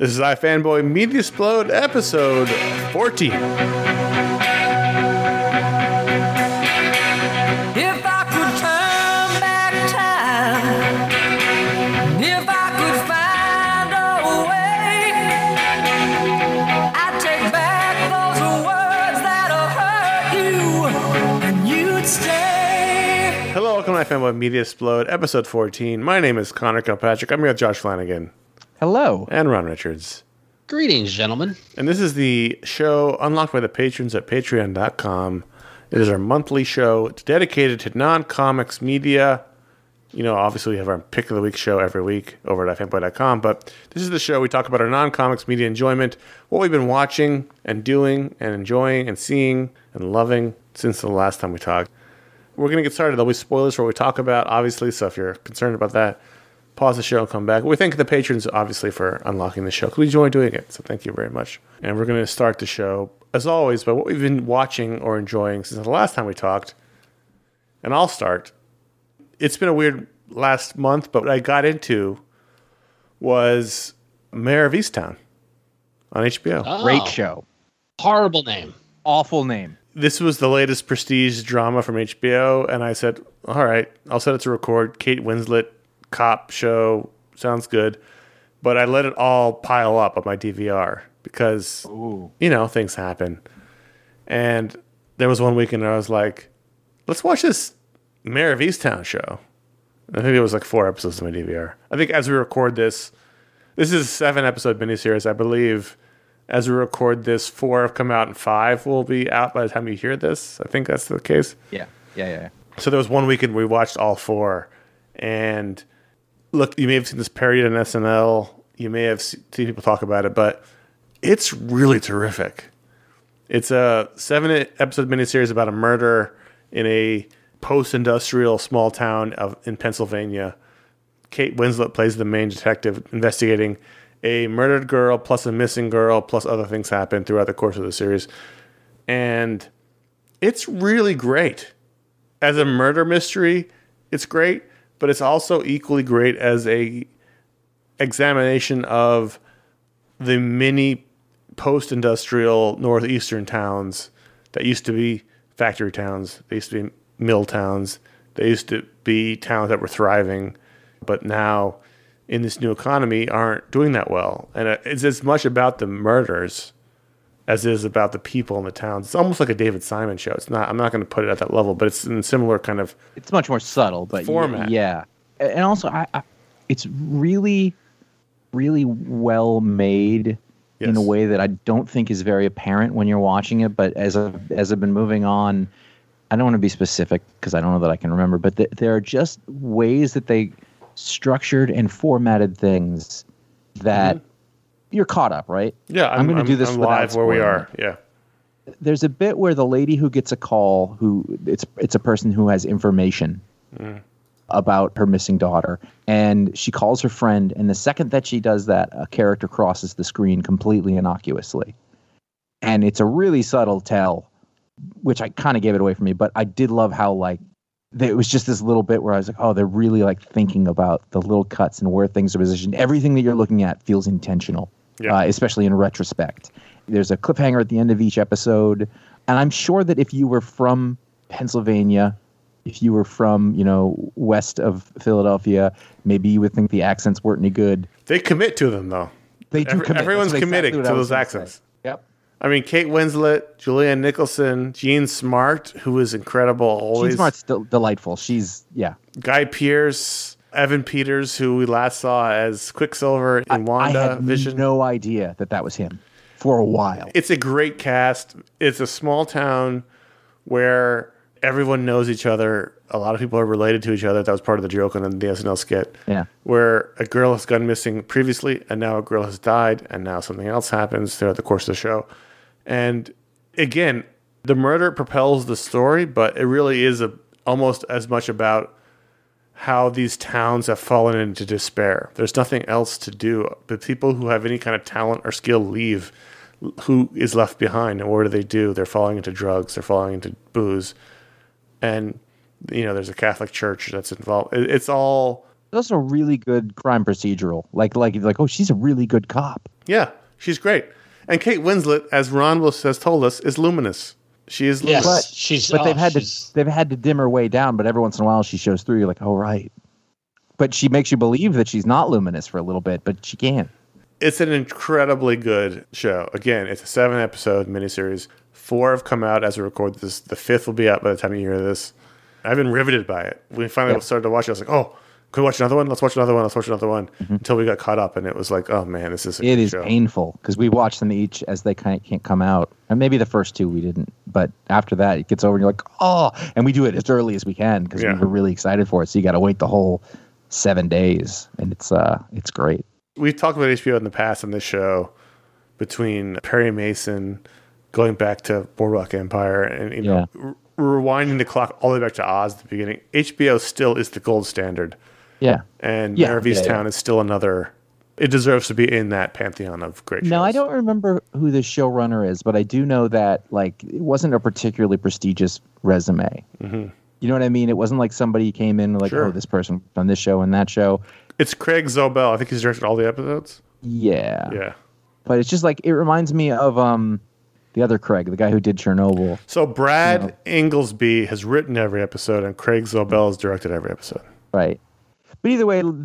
This is iFanboy Media Explode, episode 14. iFanboy Media Explode, episode 14. My name is Connor Kilpatrick. I'm here with Josh Flanagan. Hello. And Ron Richards. Greetings, gentlemen. And this is the show unlocked by the patrons at patreon.com. It is our monthly show. It's dedicated to non-comics media. You know, obviously we have our pick of the week show every week over at ifanboy.com, but this is the show we talk about our non-comics media enjoyment, what we've been watching and doing and enjoying and seeing and loving since the last time we talked. We're going to get started. There'll be spoilers for what we talk about, obviously, so if you're concerned about that, pause the show and come back. We thank the patrons, obviously, for unlocking the show, because we enjoy doing it, so thank you very much. And we're going to start the show, as always, by what we've been watching or enjoying since the last time we talked, and I'll start. It's been a weird last month, but what I got into was Mare of Easttown on HBO. Oh, great show. Horrible name. Awful name. This was the latest prestige drama from HBO, and I said, all right, I'll set it to record. Kate Winslet, cop show, sounds good. But I let it all pile up on my DVR because, you know, things happen. And there was one weekend I was like, let's watch this Mare of Easttown show. I think it was like 4 episodes on my DVR. I think as we record this, this is a 7-episode miniseries, I believe. As we record this, 4 have come out and 5 will be out by the time you hear this. I think that's the case. Yeah. So there was one weekend we watched all 4. And look, you may have seen this parody on SNL. You may have seen people talk about it, but it's really terrific. It's a 7-episode miniseries about a murder in a post-industrial small town in Pennsylvania. Kate Winslet plays the main detective investigating a murdered girl, plus a missing girl, plus other things happen throughout the course of the series. And it's really great. As a murder mystery, it's great, but it's also equally great as a examination of the many post-industrial northeastern towns that used to be factory towns, they used to be mill towns, they used to be towns that were thriving, but now in this new economy aren't doing that well. And it's as much about the murders as it is about the people in the towns. It's almost like a David Simon show. It's not, I'm not going to put it at that level, but it's in similar kind of format. It's much more subtle, but format. Yeah. And also it's really, really well made in a way that I don't think is very apparent when you're watching it. But as I've been moving on, I don't want to be specific because I don't know that I can remember, but there are just ways that they structured and formatted things that you're caught up, right? Yeah, I'm going to do this live where we are. Yeah, there's a bit where the lady who gets a call, who it's a person who has information about her missing daughter, and she calls her friend, and the second that she does that, a character crosses the screen completely innocuously, and it's a really subtle tell, which I kind of gave it away for me, but I did love how it was just this little bit where I was like, oh, they're really thinking about the little cuts and where things are positioned. Everything that you're looking at feels intentional, especially in retrospect. There's a cliffhanger at the end of each episode. And I'm sure that if you were from Pennsylvania, if you were from, west of Philadelphia, maybe you would think the accents weren't any good. They commit to them, though. They do commit. Everyone's committing to those accents. Yep. I mean, Kate Winslet, Julianne Nicholson, Jean Smart, who is incredible always. Jean Smart's delightful. She's. Guy Pearce, Evan Peters, who we last saw as Quicksilver in WandaVision. I had no idea that was him for a while. It's a great cast. It's a small town where everyone knows each other. A lot of people are related to each other. That was part of the joke on the SNL skit. Yeah. Where a girl has gone missing previously, and now a girl has died, and now something else happens throughout the course of the show. And again, the murder propels the story, but it really is almost as much about how these towns have fallen into despair. There's nothing else to do. The people who have any kind of talent or skill leave. Who is left behind, and what do? They're falling into drugs. They're falling into booze. And, there's a Catholic church that's involved. It's all... That's a really good crime procedural. She's a really good cop. Yeah, she's great. And Kate Winslet, as Ron has told us, is luminous. She is luminous. Yes, they've had to dim her way down, but every once in a while she shows through. You're like, oh, right. But she makes you believe that she's not luminous for a little bit, but she can. It's an incredibly good show. Again, it's a 7-episode miniseries. 4 have come out as we record this. The 5th will be out by the time you hear this. I've been riveted by it. We finally started to watch it. I was like, oh, could we watch another one? Let's watch another one. Let's watch another one. Mm-hmm. Until we got caught up, and it was like, oh, man, this is a good show. It is painful because we watch them each as they kind of can't come out. And maybe the first 2 we didn't. But after that, it gets over, and you're like, oh. And we do it as early as we can because we were really excited for it. So you got to wait the whole 7 days, and it's great. We've talked about HBO in the past on this show, between Perry Mason, going back to Boardwalk Empire, and rewinding the clock all the way back to Oz at the beginning. HBO still is the gold standard. Yeah. And Mare of Easttown is still another. It deserves to be in that pantheon of great shows. Now, I don't remember who the showrunner is, but I do know that it wasn't a particularly prestigious resume. Mm-hmm. You know what I mean? It wasn't like somebody came in oh, this person on this show and that show. It's Craig Zobel. I think he's directed all the episodes. Yeah. Yeah. But it's just it reminds me of the other Craig, the guy who did Chernobyl. So Brad Inglesby has written every episode, and Craig Zobel has directed every episode. Right. But either way, when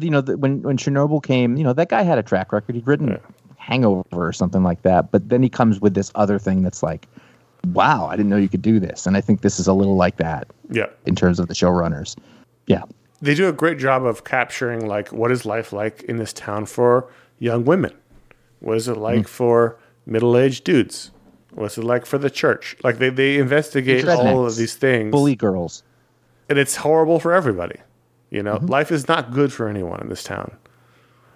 Chernobyl came, that guy had a track record. He'd written Hangover or something like that. But then he comes with this other thing that's like, wow, I didn't know you could do this. And I think this is a little like that. Yeah. In terms of the showrunners. Yeah. They do a great job of capturing what is life like in this town for young women? What is it like for middle-aged dudes? What's it like for the church? They investigate all of these things. Bully girls. And it's horrible for everybody. Mm-hmm. Life is not good for anyone in this town.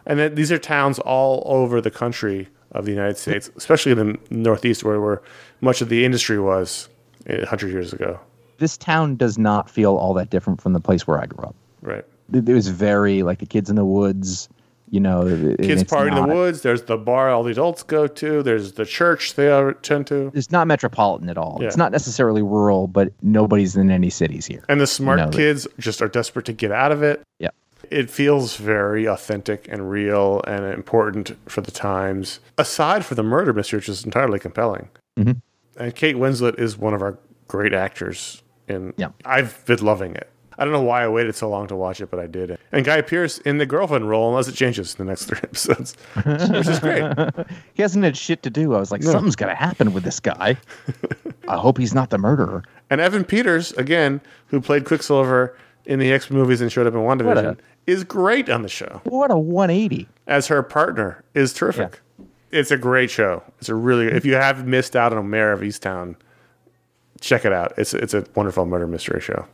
And these are towns all over the country of the United States, especially in the Northeast where much of the industry was 100 years ago. This town does not feel all that different from the place where I grew up. Right. It was very the kids in the woods, kids party in the woods. There's the bar all the adults go to. There's the church they attend to. It's not metropolitan at all. Yeah. It's not necessarily rural, but nobody's in any cities here. And the smart kids just are desperate to get out of it. Yeah. It feels very authentic and real and important for the times, aside from the murder mystery, which is entirely compelling. Mm-hmm. And Kate Winslet is one of our great actors, and I've been loving it. I don't know why I waited so long to watch it, but I did. And Guy Pearce in the girlfriend role, unless it changes in the next 3 episodes, which is great. He hasn't had shit to do. I was like, something's got to happen with this guy. I hope he's not the murderer. And Evan Peters, again, who played Quicksilver in the X movies and showed up in WandaVision, is great on the show. What a 180. As her partner is terrific. Yeah. It's a great show. It's a really good. If you have missed out on Mare of Easttown, check it out. It's a wonderful murder mystery show.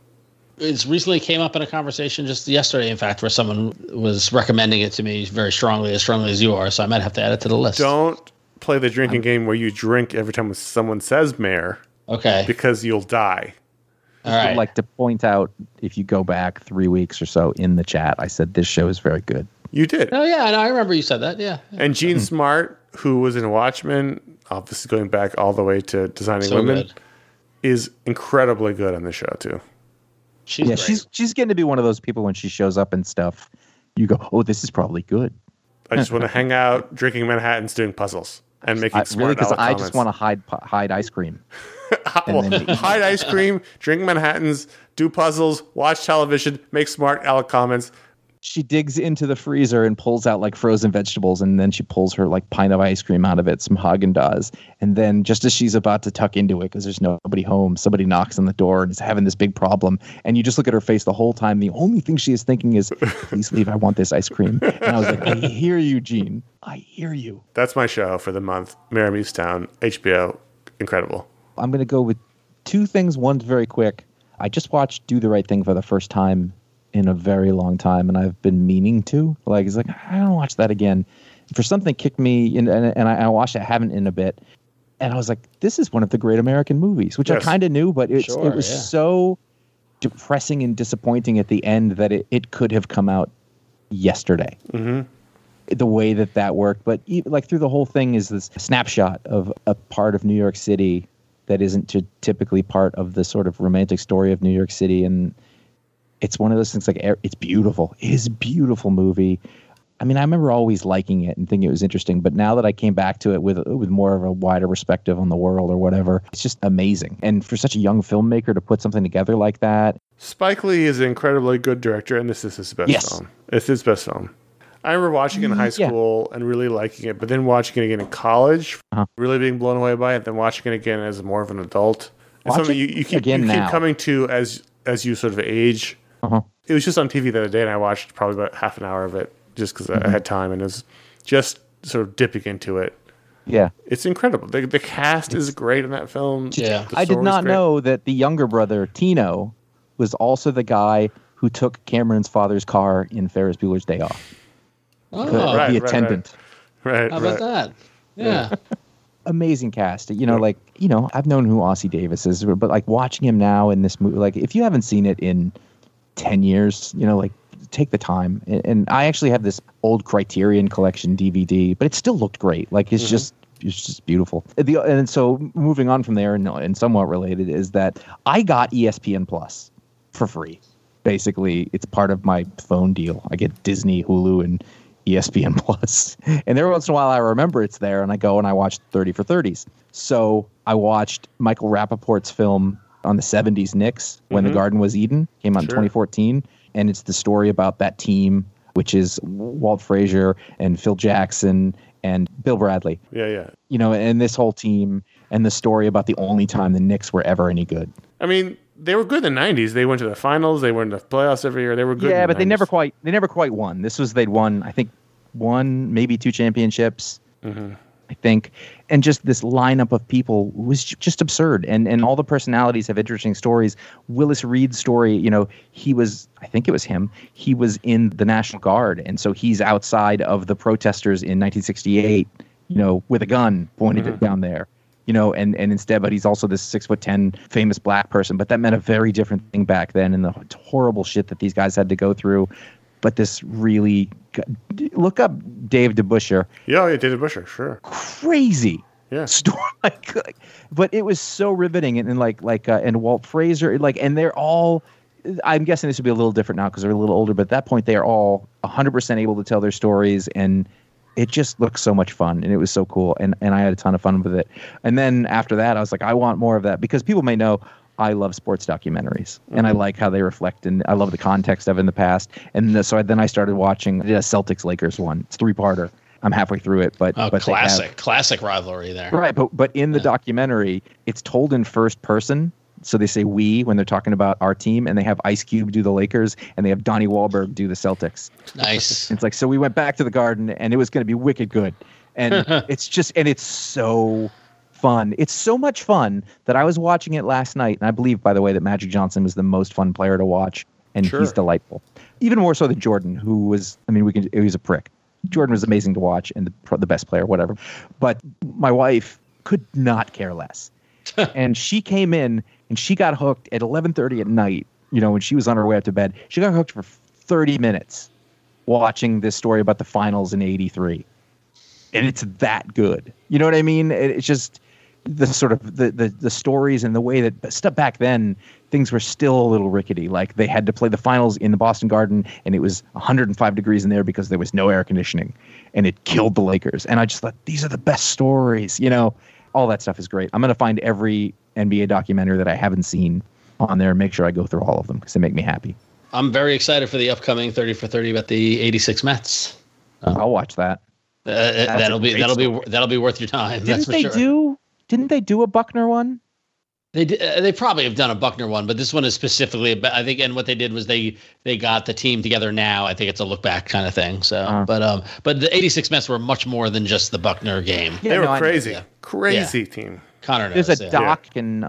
It's recently came up in a conversation just yesterday, in fact, where someone was recommending it to me very strongly, as strongly as you are, so I might have to add it to the list. Don't play the drinking game where you drink every time someone says Mare. Okay. Because you'll die. All right. I'd like to point out, if you go back 3 weeks or so in the chat, I said this show is very good. You did. Oh, yeah, I remember you said that, yeah. And Jean Smart, who was in Watchmen, obviously going back all the way to Designing Women, is incredibly good on this show, too. She's getting to be one of those people when she shows up and stuff. You go, oh, this is probably good. I just want to hang out, drinking Manhattans, doing puzzles, and making smart comments. I just want to hide ice cream. Hide ice cream, drink Manhattans, do puzzles, watch television, make smart aleck comments. She digs into the freezer and pulls out frozen vegetables, and then she pulls her pint of ice cream out of it, some Häagen-Dazs. And then just as she's about to tuck into it because there's nobody home, somebody knocks on the door and is having this big problem. And you just look at her face the whole time. The only thing she is thinking is, please leave. I want this ice cream. And I was like, I hear you, Jean. I hear you. That's my show for the month. Mare of Easttown, HBO. Incredible. I'm going to go with 2 things. One's very quick. I just watched Do the Right Thing for the first time in a very long time, and I've been meaning to. It's I don't watch that again. For something kicked me, and I watched it, I haven't in a bit. And I was like, this is one of the great American movies, which I kind of knew, but it was so depressing and disappointing at the end that it could have come out yesterday. Mm-hmm. The way that worked. But through the whole thing is this snapshot of a part of New York City that isn't typically part of the sort of romantic story of New York City, and it's one of those things it's beautiful. It is a beautiful movie. I mean, I remember always liking it and thinking it was interesting, but now that I came back to it with more of a wider perspective on the world or whatever, it's just amazing. And for such a young filmmaker to put something together like that. Spike Lee is an incredibly good director, and this is his best film. It's his best film. I remember watching it in high school and really liking it, but then watching it again in college, really being blown away by it, then watching it again as more of an adult. It's something you keep coming to as you sort of age. It was just on TV the other day, and I watched probably about half an hour of it just because I had time, and it was just sort of dipping into it. Yeah. It's incredible. The cast is great in that film. Yeah. I did not know that the younger brother, Tino, was also the guy who took Cameron's father's car in Ferris Bueller's Day Off. Oh, right, the attendant. Right. How about that? Yeah. Amazing cast. You know, I've known who Ossie Davis is, but like watching him now in this movie, like if you haven't seen it in 10 years, you know, like take the time. And I actually have this old Criterion Collection DVD, but it still looked great. Like it's just beautiful. And so moving on from there and somewhat related is that I got ESPN Plus for free. Basically, it's part of my phone deal. I get Disney, Hulu, and ESPN Plus. And every once in a while I remember it's there and I go and I watch 30 for 30s. So I watched Michael Rappaport's film on the 70s Knicks, When the Garden Was Eden, came out in 2014. And it's the story about that team, which is Walt Frazier and Phil Jackson and Bill Bradley. Yeah, yeah. You know, and this whole team and the story about the only time the Knicks were ever any good. I mean, they were good in the 90s. They went to the finals. They went to the playoffs every year. They were good. Yeah, but they never quite won. This was they'd won, I think, one, maybe two championships, I think. And just this lineup of people was just absurd. And all the personalities have interesting stories. Willis Reed's story, you know, he was in the National Guard. And so he's outside of the protesters in 1968, you know, with a gun pointed down there. You know, and instead, but he's also this 6'10" famous black person. But that meant a very different thing back then, and the horrible shit that these guys had to go through. But this really, look up Dave DeBusschere. Yeah, Dave DeBusschere, sure. Crazy. Yeah. Story, like, but it was so riveting, and Walt Frazier, and they're all. I'm guessing this would be a little different now because they're a little older. But at that point, they are all 100% able to tell their stories and. It just looked so much fun, and it was so cool, and I had a ton of fun with it. And then after that, I was like, I want more of that, because people may know I love sports documentaries, and I like how they reflect, and I love the context of it in the past. And so then I started watching a Celtics-Lakers one. It's a three-parter. I'm halfway through it, but classic rivalry there. Right, but in the documentary, it's told in first person. So they say we when they're talking about our team, and they have Ice Cube do the Lakers, and they have Donnie Wahlberg do the Celtics. Nice. It's like, so we went back to the Garden, and it was going to be wicked good. And it's so fun. It's so much fun that I was watching it last night. And I believe, by the way, that Magic Johnson was the most fun player to watch. And he's delightful. Even more so than Jordan, who was, I mean, he was a prick. Jordan was amazing to watch and the best player, whatever. But my wife could not care less. And she came in and she got hooked at 11:30 at night, you know, when she was on her way up to bed. She got hooked for 30 minutes watching this story about the finals in 83. And it's that good. You know what I mean? It's just the sort of the stories and the way that stuff back then, things were still a little rickety. Like they had to play the finals in the Boston Garden and it was 105 degrees in there because there was no air conditioning and it killed the Lakers. And I just thought, these are the best stories, you know. All that stuff is great. I'm going to find every NBA documentary that I haven't seen on there and make sure I go through all of them because they make me happy. I'm very excited for the upcoming 30 for 30 about the 86 Mets. I'll watch that. That'll be worth your time. Didn't they do a Buckner one? They probably have done a Buckner one, but this one is specifically about, I think, and what they did was they got the team together now. I think it's a look back kind of thing. So, but the 86 Mets were much more than just the Buckner game. Yeah, they were crazy. Yeah. Crazy team. Connor knows. There's a Doc and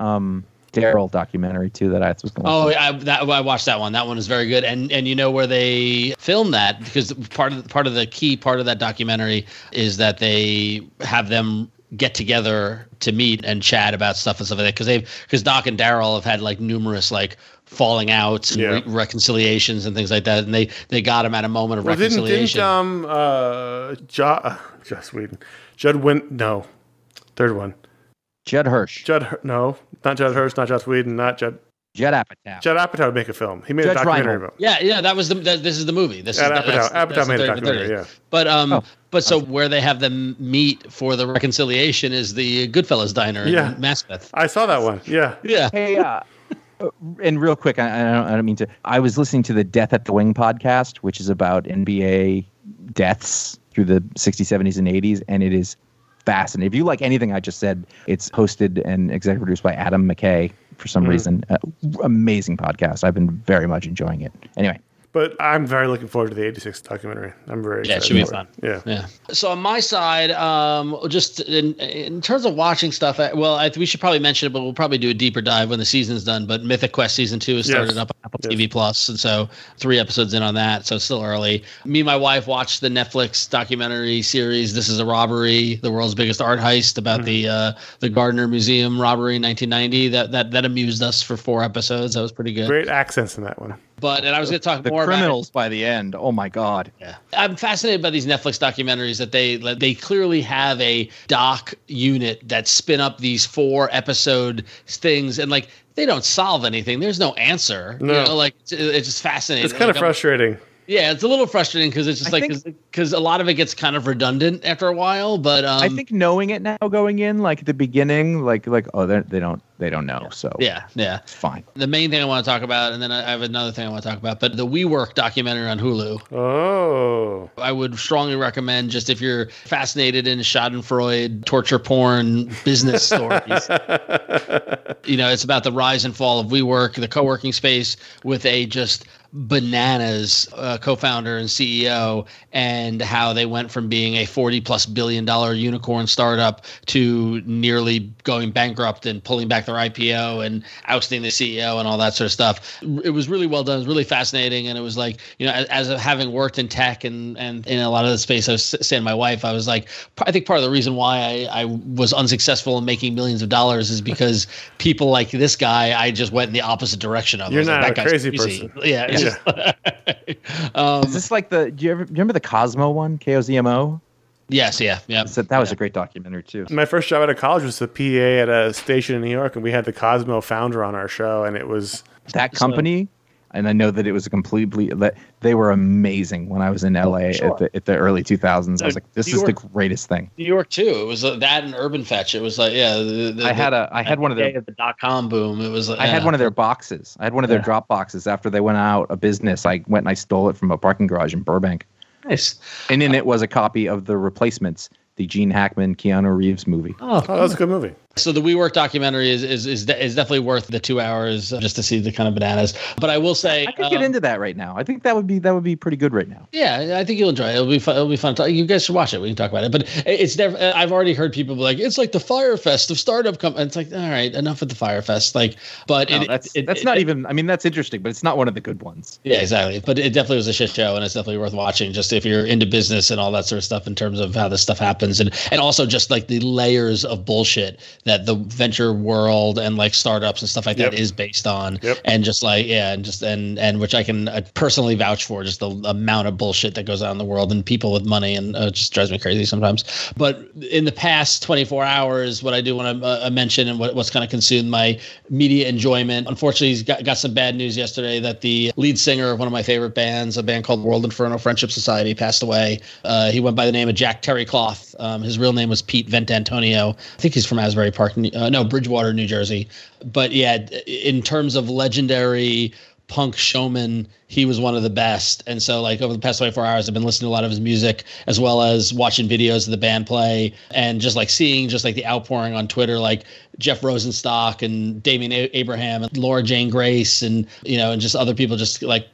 Daryl documentary too that I was going to watch. Oh, I watched that one. That one is very good. And you know where they filmed that, because part of the key part of that documentary is that they have them get together to meet and chat about stuff like that, because Doc and Daryl have had like numerous like falling outs and reconciliations and things like that, and they got him at a moment of reconciliation. Judd Hirsch. Not Judd Hirsch. Not Joss Whedon. Not Judd. Judd Apatow. Judd Apatow would make a film. He made Judge a documentary about it. Yeah, that was the. This is the movie. This Judd is Apatow. That's made a documentary. Yeah, but so where they have them meet for the reconciliation is the Goodfellas diner. Yeah, in Maspeth. I saw that one. Yeah. Hey, and real quick, I don't mean to. I was listening to the Death at the Wing podcast, which is about NBA deaths through the 60s, 70s, and 80s, and it is fascinating. If you like anything I just said, it's hosted and executive produced by Adam McKay. For some reason, amazing podcast. I've been very much enjoying it. Anyway. But I'm very looking forward to the 86 documentary. I'm very excited. Yeah, it should be fun. Yeah. So on my side, just in terms of watching stuff, we should probably mention it, but we'll probably do a deeper dive when the season's done. But Mythic Quest Season 2 has started up on Apple TV Plus, and so 3 episodes in on that, so it's still early. Me and my wife watched the Netflix documentary series, This is a Robbery: The World's Biggest Art Heist, about the Gardner Museum robbery in 1990. That amused us for 4 episodes. That was pretty good. Great accents in that one. And I was going to talk more about the criminals by the end. Oh my God! Yeah, I'm fascinated by these Netflix documentaries that they clearly have a doc unit that spin up these 4 episode things, and like they don't solve anything. There's no answer. No, it's just fascinating. It's kind of frustrating. Yeah, it's a little frustrating because it's just because a lot of it gets kind of redundant after a while. But I think knowing it now going in, like at the beginning, like oh they don't know. Yeah. So yeah, it's fine. The main thing I want to talk about, and then I have another thing I want to talk about, but the WeWork documentary on Hulu. Oh, I would strongly recommend, just if you're fascinated in Schadenfreude, torture porn, business stories. It's about the rise and fall of WeWork, the co-working space, with a just bananas co-founder and CEO, and how they went from being a $40+ billion unicorn startup to nearly going bankrupt and pulling back their IPO and ousting the CEO and all that sort of stuff. It was really well done. It was really fascinating. And it was like, as having worked in tech and in a lot of the space, I was saying to my wife, I was like, I think part of the reason why I was unsuccessful in making millions of dollars is because people like this guy, I just went in the opposite direction of. You're not like, that a crazy person. Yeah. Is this like do you remember the Kozmo one? K-O-Z-M-O? Yes, yeah. That was a great documentary too. My first job out of college was the PA at a station in New York, and we had the Kozmo founder on our show, and it was that company. And I know that it was they were amazing when I was in LA at the early 2000s. I was like, this is the greatest thing. New York too. It was that and Urban Fetch. It was like, yeah. I had one of their dot-com boom. It was. Like, I had one of their boxes. I had one of their drop boxes after they went out of business. I went and I stole it from a parking garage in Burbank. Nice. And in it was a copy of The Replacements, the Gene Hackman, Keanu Reeves movie. Oh, that was a good movie. So the WeWork documentary is definitely worth the 2 hours just to see the kind of bananas. But I will say, I could get into that right now. I think that would be pretty good right now. Yeah, I think you'll enjoy it. It'll be fun. You guys should watch it. We can talk about it. But it's never. I've already heard people be like, it's like the Fyre Fest of startup companies. It's like, all right, enough with the Fyre Fest. Like, but no, that's not even. I mean, that's interesting, but it's not one of the good ones. Yeah, exactly. But it definitely was a shit show, and it's definitely worth watching. Just if you're into business and all that sort of stuff in terms of how this stuff happens, and also just like the layers of bullshit that the venture world and like startups and stuff like that is based on, and just like and which I can personally vouch for, just the amount of bullshit that goes on in the world and people with money, and it just drives me crazy sometimes. But in the past 24 hours, what I do want to mention and what's kind of consumed my media enjoyment, unfortunately, he's got some bad news yesterday that the lead singer of one of my favorite bands, a band called World Inferno Friendship Society, passed away. He went by the name of Jack Terry Cloth. His real name was Pete Ventantonio. I think he's from Asbury Park, Bridgewater, New Jersey. But yeah, in terms of legendary punk showman, he was one of the best. And so like over the past 24 hours, I've been listening to a lot of his music, as well as watching videos of the band play, and just like seeing just like the outpouring on Twitter, like Jeff Rosenstock and Damien Abraham and Laura Jane Grace and just other people, just like,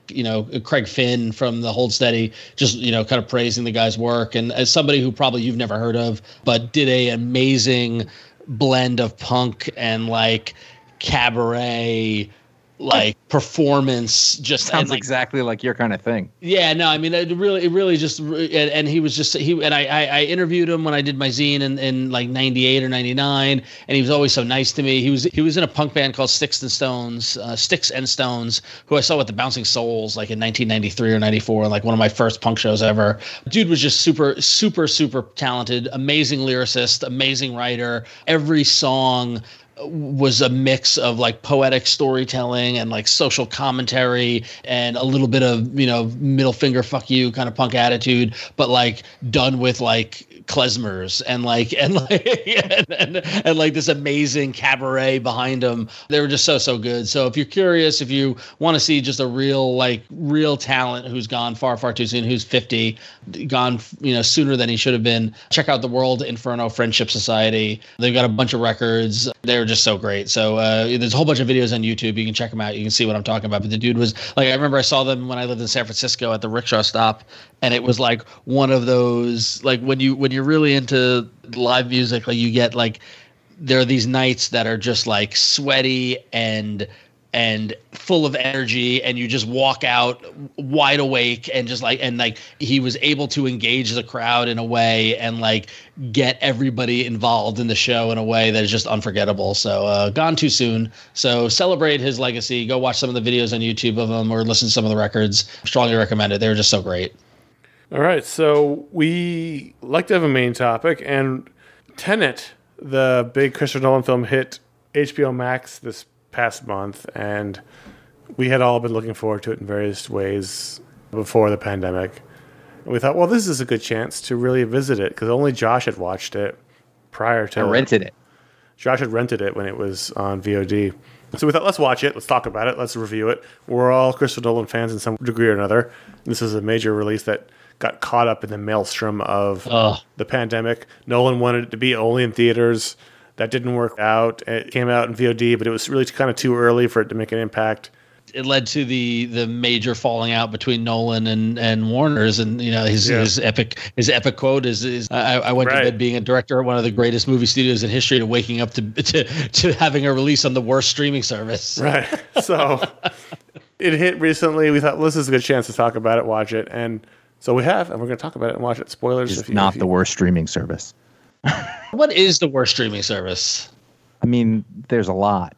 Craig Finn from the Hold Steady, just, kind of praising the guy's work. And as somebody who probably you've never heard of, but did a amazing blend of punk and like cabaret, like performance, just sounds like, exactly like your kind of thing. Yeah, no, I mean, it really just, and he was just, I interviewed him when I did my zine in like 98 or 99. And he was always so nice to me. He was in a punk band called Sticks and Stones, who I saw with the Bouncing Souls, like in 1993 or 94, like one of my first punk shows ever. Dude was just super, super, super talented, amazing lyricist, amazing writer. Every song was a mix of like poetic storytelling and like social commentary and a little bit of, you know, middle finger, fuck you kind of punk attitude, but like done with like klezmers and like this amazing cabaret behind them. They were just so good. So if you're curious, if you want to see just a real talent who's gone far too soon, who's 50, gone, you know, sooner than he should have been, check out the World Inferno Friendship Society. They've got a bunch of records. They're just so great. So there's a whole bunch of videos on YouTube. You can check them out. You can see what I'm talking about. But the dude was like, I remember I saw them when I lived in San Francisco at the rickshaw stop, and it was like one of those, like when you're really into live music, like you get like, there are these nights that are just like sweaty and full of energy, and you just walk out wide awake and just like, and like he was able to engage the crowd in a way and like get everybody involved in the show in a way that is just unforgettable. So gone too soon. So celebrate his legacy. Go watch some of the videos on YouTube of him or listen to some of the records. Strongly recommend it. They were just so great. All right. So we like to have a main topic, and Tenet, the big Christopher Nolan film, hit HBO Max this past month, and we had all been looking forward to it in various ways before the pandemic. And we thought, well, this is a good chance to really visit it, because only Josh had watched it prior to... I rented it. Josh had rented it when it was on VOD. So we thought, let's watch it, let's talk about it, let's review it. We're all Christopher Nolan fans in some degree or another. This is a major release that got caught up in the maelstrom of the pandemic. Nolan wanted it to be only in theaters. That didn't work out. It came out in VOD, but it was really kind of too early for it to make an impact. It led to the major falling out between Nolan and Warner's, and you know his epic quote is I went to bed being a director at one of the greatest movie studios in history to waking up to having a release on the worst streaming service. Right. So it hit recently. We thought, well, this is a good chance to talk about it, watch it, and so we have, and we're going to talk about it and watch it. Spoilers. It's not the worst streaming service. What is the worst streaming service? I mean, there's a lot.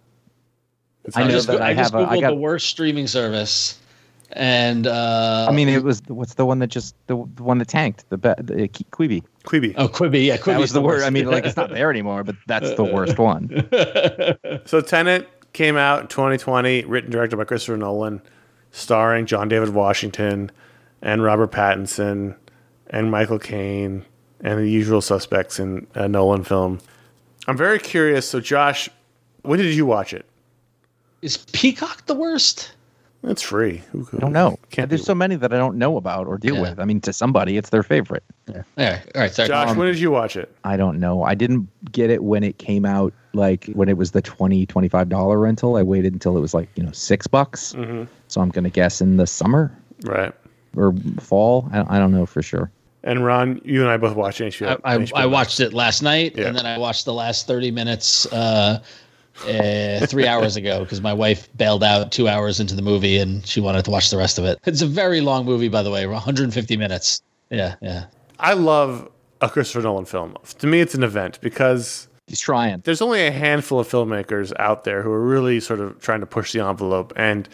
I just googled the worst streaming service, and I mean, it was the one that tanked the Quibi. Quibi. Oh, Quibi. Yeah, Quibi. That was the worst. I mean, like it's not there anymore, but that's the worst one. So Tenet came out in 2020, written and directed by Christopher Nolan, starring John David Washington and Robert Pattinson and Michael Caine. And the usual suspects in a Nolan film. I'm very curious. So, Josh, when did you watch it? Is Peacock the worst? It's free. I don't know. There's so many that I don't know about or deal with. I mean, to somebody, it's their favorite. Yeah. Yeah. All right. Sorry. Josh, when did you watch it? I don't know. I didn't get it when it came out, like when it was the $20, $25 rental. I waited until it was like, you know, $6. Mm-hmm. So I'm going to guess in the summer. Right. Or fall. I don't know for sure. And Ron, you and I both watched HBO. I watched it last night, and then I watched the last 30 minutes 3 hours ago, because my wife bailed out 2 hours into the movie, and she wanted to watch the rest of it. It's a very long movie, by the way. 150 minutes. Yeah. I love a Christopher Nolan film. To me, it's an event, because he's trying. There's only a handful of filmmakers out there who are really sort of trying to push the envelope, and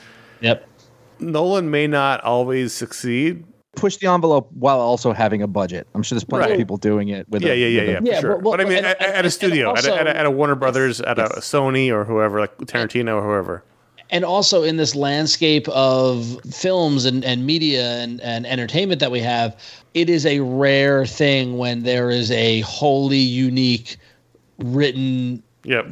Nolan may not always succeed. Push the envelope while also having a budget. I'm sure there's plenty of people doing it. For sure. Well, but I mean, at a studio, also, at a Warner Brothers, at a Sony or whoever, like Tarantino or whoever. And also in this landscape of films and media and entertainment that we have, it is a rare thing when there is a wholly unique written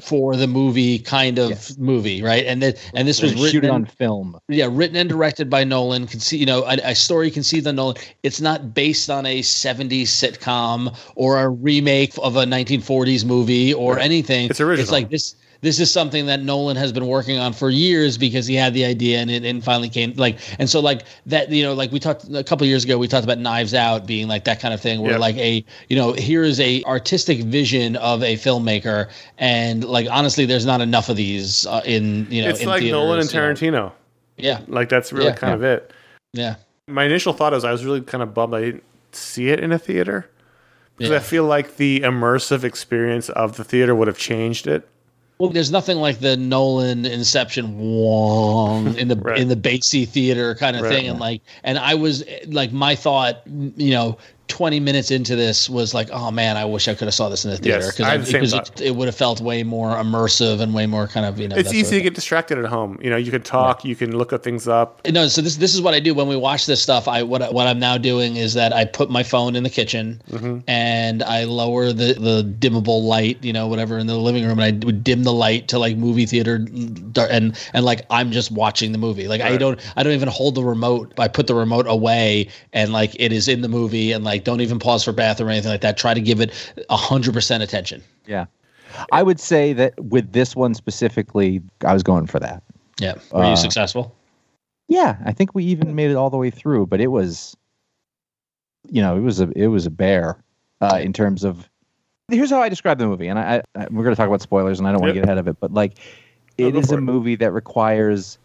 for the movie kind of movie, right? And this was written on film. Yeah, written and directed by Nolan. A story conceived on Nolan. It's not based on a 70s sitcom or a remake of a 1940s movie or anything. It's original. It's like this. This is something that Nolan has been working on for years because he had the idea and it finally came that, you know, like we talked a couple of years ago, we talked about Knives Out being like that kind of thing where like a, you know, here is a artistic vision of a filmmaker. And like, honestly, there's not enough of these it's in like theaters, Nolan and Tarantino. Yeah. Like that's really kind of it. Yeah. My initial thought is I was really kind of bummed I didn't see it in a theater because I feel like the immersive experience of the theater would have changed it. Well, there's nothing like the Nolan Inception in the Batesy Theater kind of thing, and I was like, my thought, you know, 20 minutes into this was like, oh man, I wish I could have saw this in the theater, because it would have felt way more immersive and way more kind of, you know, it's easy to get distracted at home. You know, you can talk, you can look at things up. No, so this is what I do when we watch this stuff. What I'm now doing is that I put my phone in the kitchen and I lower the dimmable light, you know, whatever, in the living room, and I would dim the light to like movie theater and like I'm just watching the movie. Like I don't even hold the remote. I put the remote away and like it is in the movie, and like don't even pause for bathroom or anything like that. Try to give it 100% attention. Yeah. I would say that with this one specifically, I was going for that. Yeah. Were you successful? Yeah. I think we even made it all the way through, but it was, you know, it was a bear in terms of, here's how I describe the movie. And we're going to talk about spoilers and I don't want to get ahead of it, but like it is a movie that requires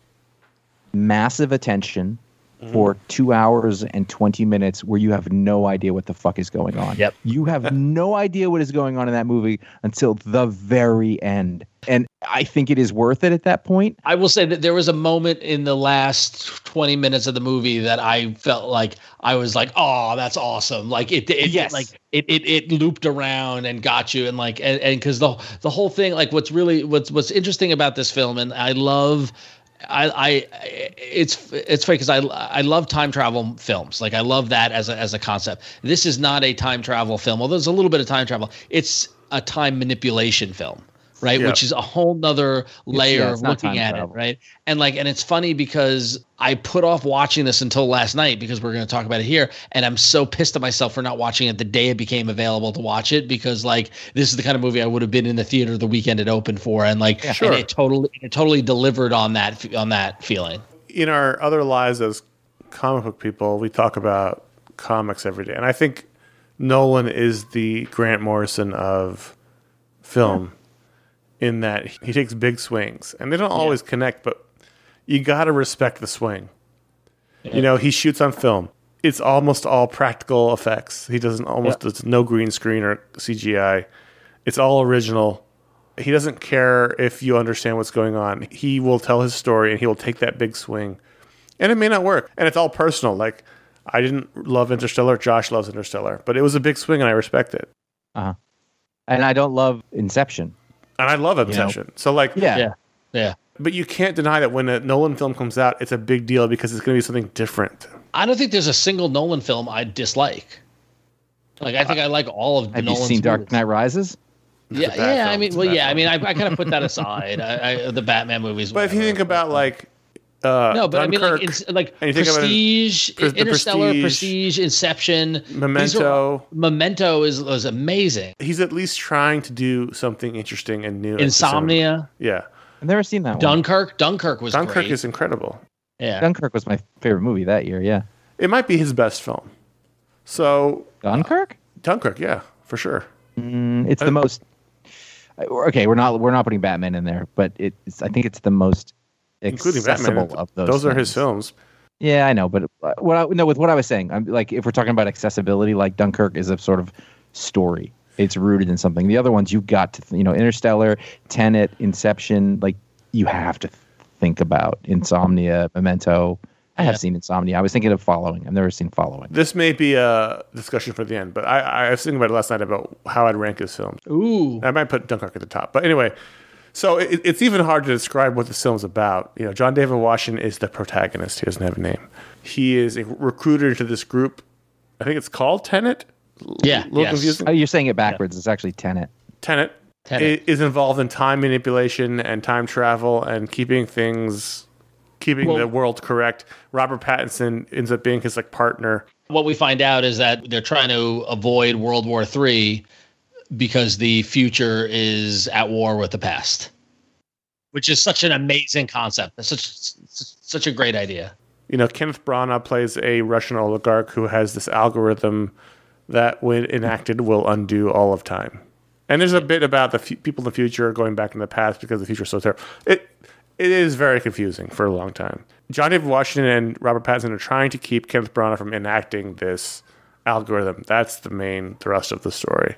massive attention for 2 hours and 20 minutes where you have no idea what the fuck is going on. Yep. You have no idea what is going on in that movie until the very end. And I think it is worth it at that point. I will say that there was a moment in the last 20 minutes of the movie that I felt like I was like, oh, that's awesome. Like it looped around and got you. And like, and cause the whole thing, like what's interesting about this film. And I love, it's funny because I love time travel films. Like I love that as a concept. This is not a time travel film, although there's a little bit of time travel. It's a time manipulation film, right? Yep. Which is a whole nother layer of looking at travel. It, right? And like, and it's funny because I put off watching this until last night because we're going to talk about it here, and I'm so pissed at myself for not watching it the day it became available to watch it, because like this is the kind of movie I would have been in the theater the weekend it opened for, and like and it totally delivered on that feeling. In our other lives as comic book people, we talk about comics every day, and I think Nolan is the Grant Morrison of film. Yeah. In that he takes big swings, and they don't always connect, but you got to respect the swing. Yeah. You know, he shoots on film. It's almost all practical effects. He doesn't it's no green screen or CGI. It's all original. He doesn't care if you understand what's going on. He will tell his story, and he will take that big swing, and it may not work. And it's all personal. Like, I didn't love Interstellar. Josh loves Interstellar, but it was a big swing and I respect it. Uh-huh. And I don't love Inception. And I love Obsession. You know? So, like, yeah. But you can't deny that when a Nolan film comes out, it's a big deal because it's going to be something different. I don't think there's a single Nolan film I dislike. Like, I think I like all of Nolan's movies. Have you seen Dark Knight Rises? Yeah. I kind of put that aside. I the Batman movies. But if you think about, like, Dunkirk, Prestige, Interstellar, Prestige, Inception, Memento. Memento is amazing. He's at least trying to do something interesting and new. Insomnia. Yeah. I've never seen that one. Dunkirk is incredible. Yeah. Dunkirk was my favorite movie that year, yeah. It might be his best film. So Dunkirk? Dunkirk, yeah, for sure. It's the most... Okay, we're not putting Batman in there, but it's. I think it's the most... Including Batman. Of those are his films. Yeah, I know, but with what I was saying, I'm like, if we're talking about accessibility, like Dunkirk is a sort of story. It's rooted in something. The other ones you've got to, you know, Interstellar, Tenet, Inception, like you have to think about. Insomnia, Memento. I have seen Insomnia. I was thinking of Following. I've never seen Following. This may be a discussion for the end, but I was thinking about it last night about how I'd rank his films. Ooh, I might put Dunkirk at the top, but anyway. So it's even hard to describe what this film's about. You know, John David Washington is the protagonist. He doesn't have a name. He is a recruiter to this group. I think it's called Tenet. Yeah. Confusing. Oh, you're saying it backwards. Yeah. It's actually Tenet. Tenet is involved in time manipulation and time travel and keeping the world correct. Robert Pattinson ends up being his like partner. What we find out is that they're trying to avoid World War III. Because the future is at war with the past, which is such an amazing concept. That's such a great idea. You know, Kenneth Branagh plays a Russian oligarch who has this algorithm that, when enacted, will undo all of time. And there's a bit about the people in the future going back in the past because the future is so terrible. It is very confusing for a long time. John David Washington and Robert Pattinson are trying to keep Kenneth Branagh from enacting this algorithm. That's the main thrust of the story.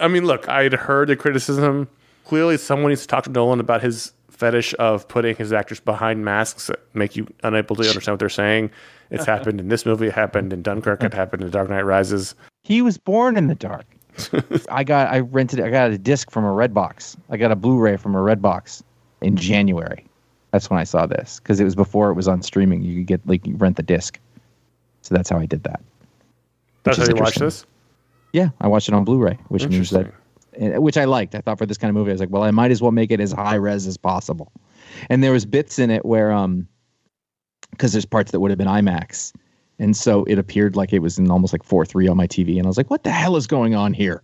I mean, look, I had heard the criticism. Clearly, someone needs to talk to Nolan about his fetish of putting his actors behind masks that make you unable to understand what they're saying. It's happened in this movie. It happened in Dunkirk. It happened in Dark Knight Rises. He was born in the dark. I got a disc from a Redbox. I got a Blu-ray from a Redbox in January. That's when I saw this, because it was before it was on streaming. You could get you rent the disc. So that's how I did that. That's how you watched this? Yeah, I watched it on Blu-ray, which means that, which I liked. I thought for this kind of movie, I was like, well, I might as well make it as high res as possible. And there was bits in it where, because there's parts that would have been IMAX, and so it appeared like it was in almost like 4:3 on my TV, and I was like, what the hell is going on here?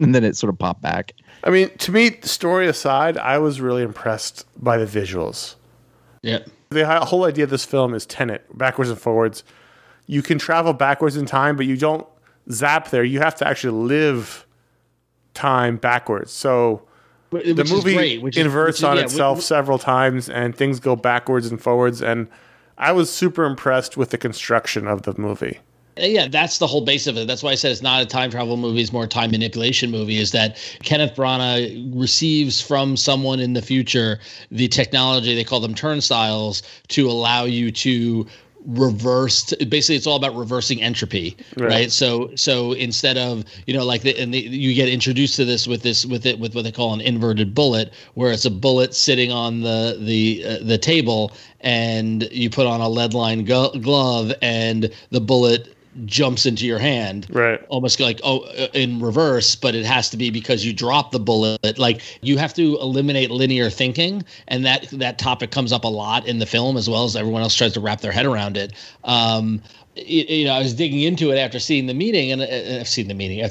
And then it sort of popped back. I mean, to me, story aside, I was really impressed by the visuals. Yeah. The whole idea of this film is Tenet, backwards and forwards. You can travel backwards in time, but you don't zap there. You have to actually live time backwards. So the movie inverts on itself several times, and things go backwards and forwards. And I was super impressed with the construction of the movie. Yeah, that's the whole base of it. That's why I said it's not a time travel movie. It's more a time manipulation movie, is that Kenneth Branagh receives from someone in the future the technology, they call them turnstiles, to allow you to reverse. Basically, it's all about reversing entropy, right? So instead of, you know, like you get introduced to this with what they call an inverted bullet, where it's a bullet sitting on the table, and you put on a lead line glove, and the bullet jumps into your hand, right? Almost like in reverse, but it has to be because you drop the bullet. Like, you have to eliminate linear thinking, and that topic comes up a lot in the film, as well as everyone else tries to wrap their head around it. I was digging into it after seeing the meeting, and after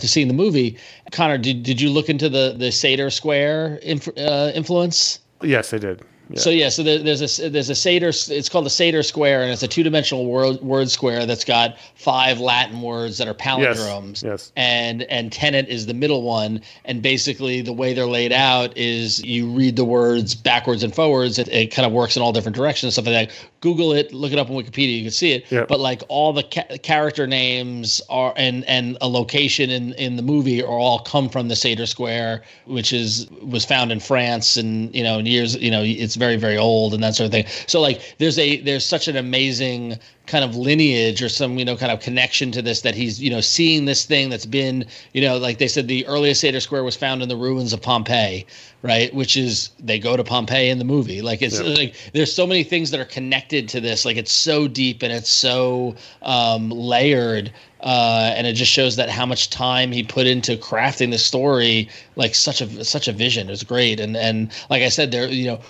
seeing the movie. Connor, did you look into the Sator Square influence? Yes, I did. Yeah. So there's a Sator. It's called the Sator Square, and it's a two-dimensional word square that's got 5 Latin words that are palindromes. Yes. And Tenet is the middle one. And basically, the way they're laid out is you read the words backwards and forwards. It kind of works in all different directions. Something like that. Google it, look it up on Wikipedia. You can see it. Yep. But like all the character names are and a location in the movie are all come from the Sator Square, which was found in France, and in years it's very, very old and that sort of thing. So like there's such an amazing kind of lineage or some kind of connection to this, that he's seeing this thing that's been like they said, the earliest Sator Square was found in the ruins of Pompeii, right? Which is, they go to Pompeii in the movie. Like it's like there's so many things that are connected to this. Like it's so deep and it's so layered, and it just shows that how much time he put into crafting the story. Like such a vision. It was great. And like I said, there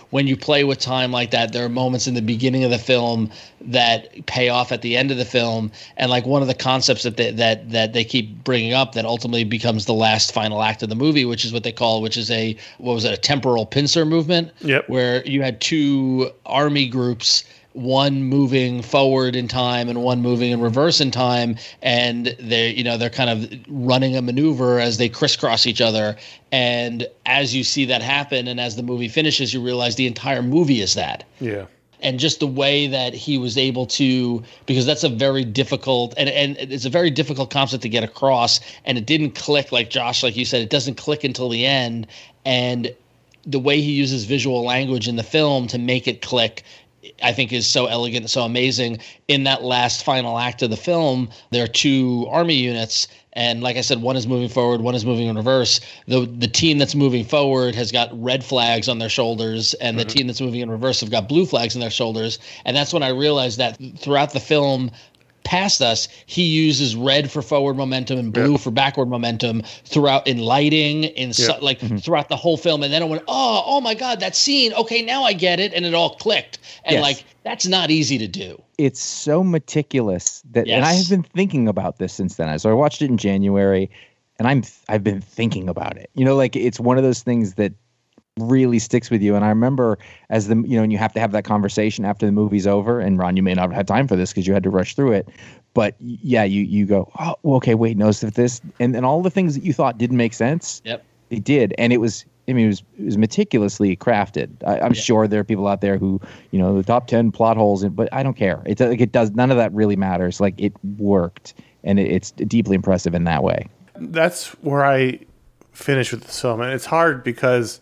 when you play with time like that, there are moments in the beginning of the film that pay off at the end of the film. And like one of the concepts that they keep bringing up that ultimately becomes the last final act of the movie, which is what they call, a temporal pincer movement, where you had two army groups, one moving forward in time and one moving in reverse in time, and they're kind of running a maneuver as they crisscross each other. And as you see that happen, and as the movie finishes, you realize the entire movie is that. Yeah. And just the way that he was able to, because that's a very difficult, and it's a very difficult concept to get across, and it didn't click, like Josh, like you said, it doesn't click until the end. And the way he uses visual language in the film to make it click, I think, is so elegant and so amazing. In that last final act of the film, there are two army units, and like I said, one is moving forward, one is moving in reverse. The team that's moving forward has got red flags on their shoulders, and the team that's moving in reverse have got blue flags on their shoulders. And that's when I realized that throughout the film, past us, he uses red for forward momentum and blue for backward momentum throughout, in lighting, throughout the whole film. And then I went, oh my God, that scene. Okay, now I get it. And it all clicked. And that's not easy to do. It's so meticulous that, and I have been thinking about this since then. So I watched it in January, and I've been thinking about it. It's one of those things that really sticks with you. And I remember and you have to have that conversation after the movie's over. And Ron, you may not have had time for this because you had to rush through it. But yeah, you go, oh, okay, wait, no, so this, and then all the things that you thought didn't make sense. Yep. They did. And it was, it was meticulously crafted. I'm sure there are people out there who, the top 10 plot holes, but I don't care. It's like, it does, none of that really matters. Like, it worked, and it's deeply impressive in that way. That's where I finish with this film. And it's hard because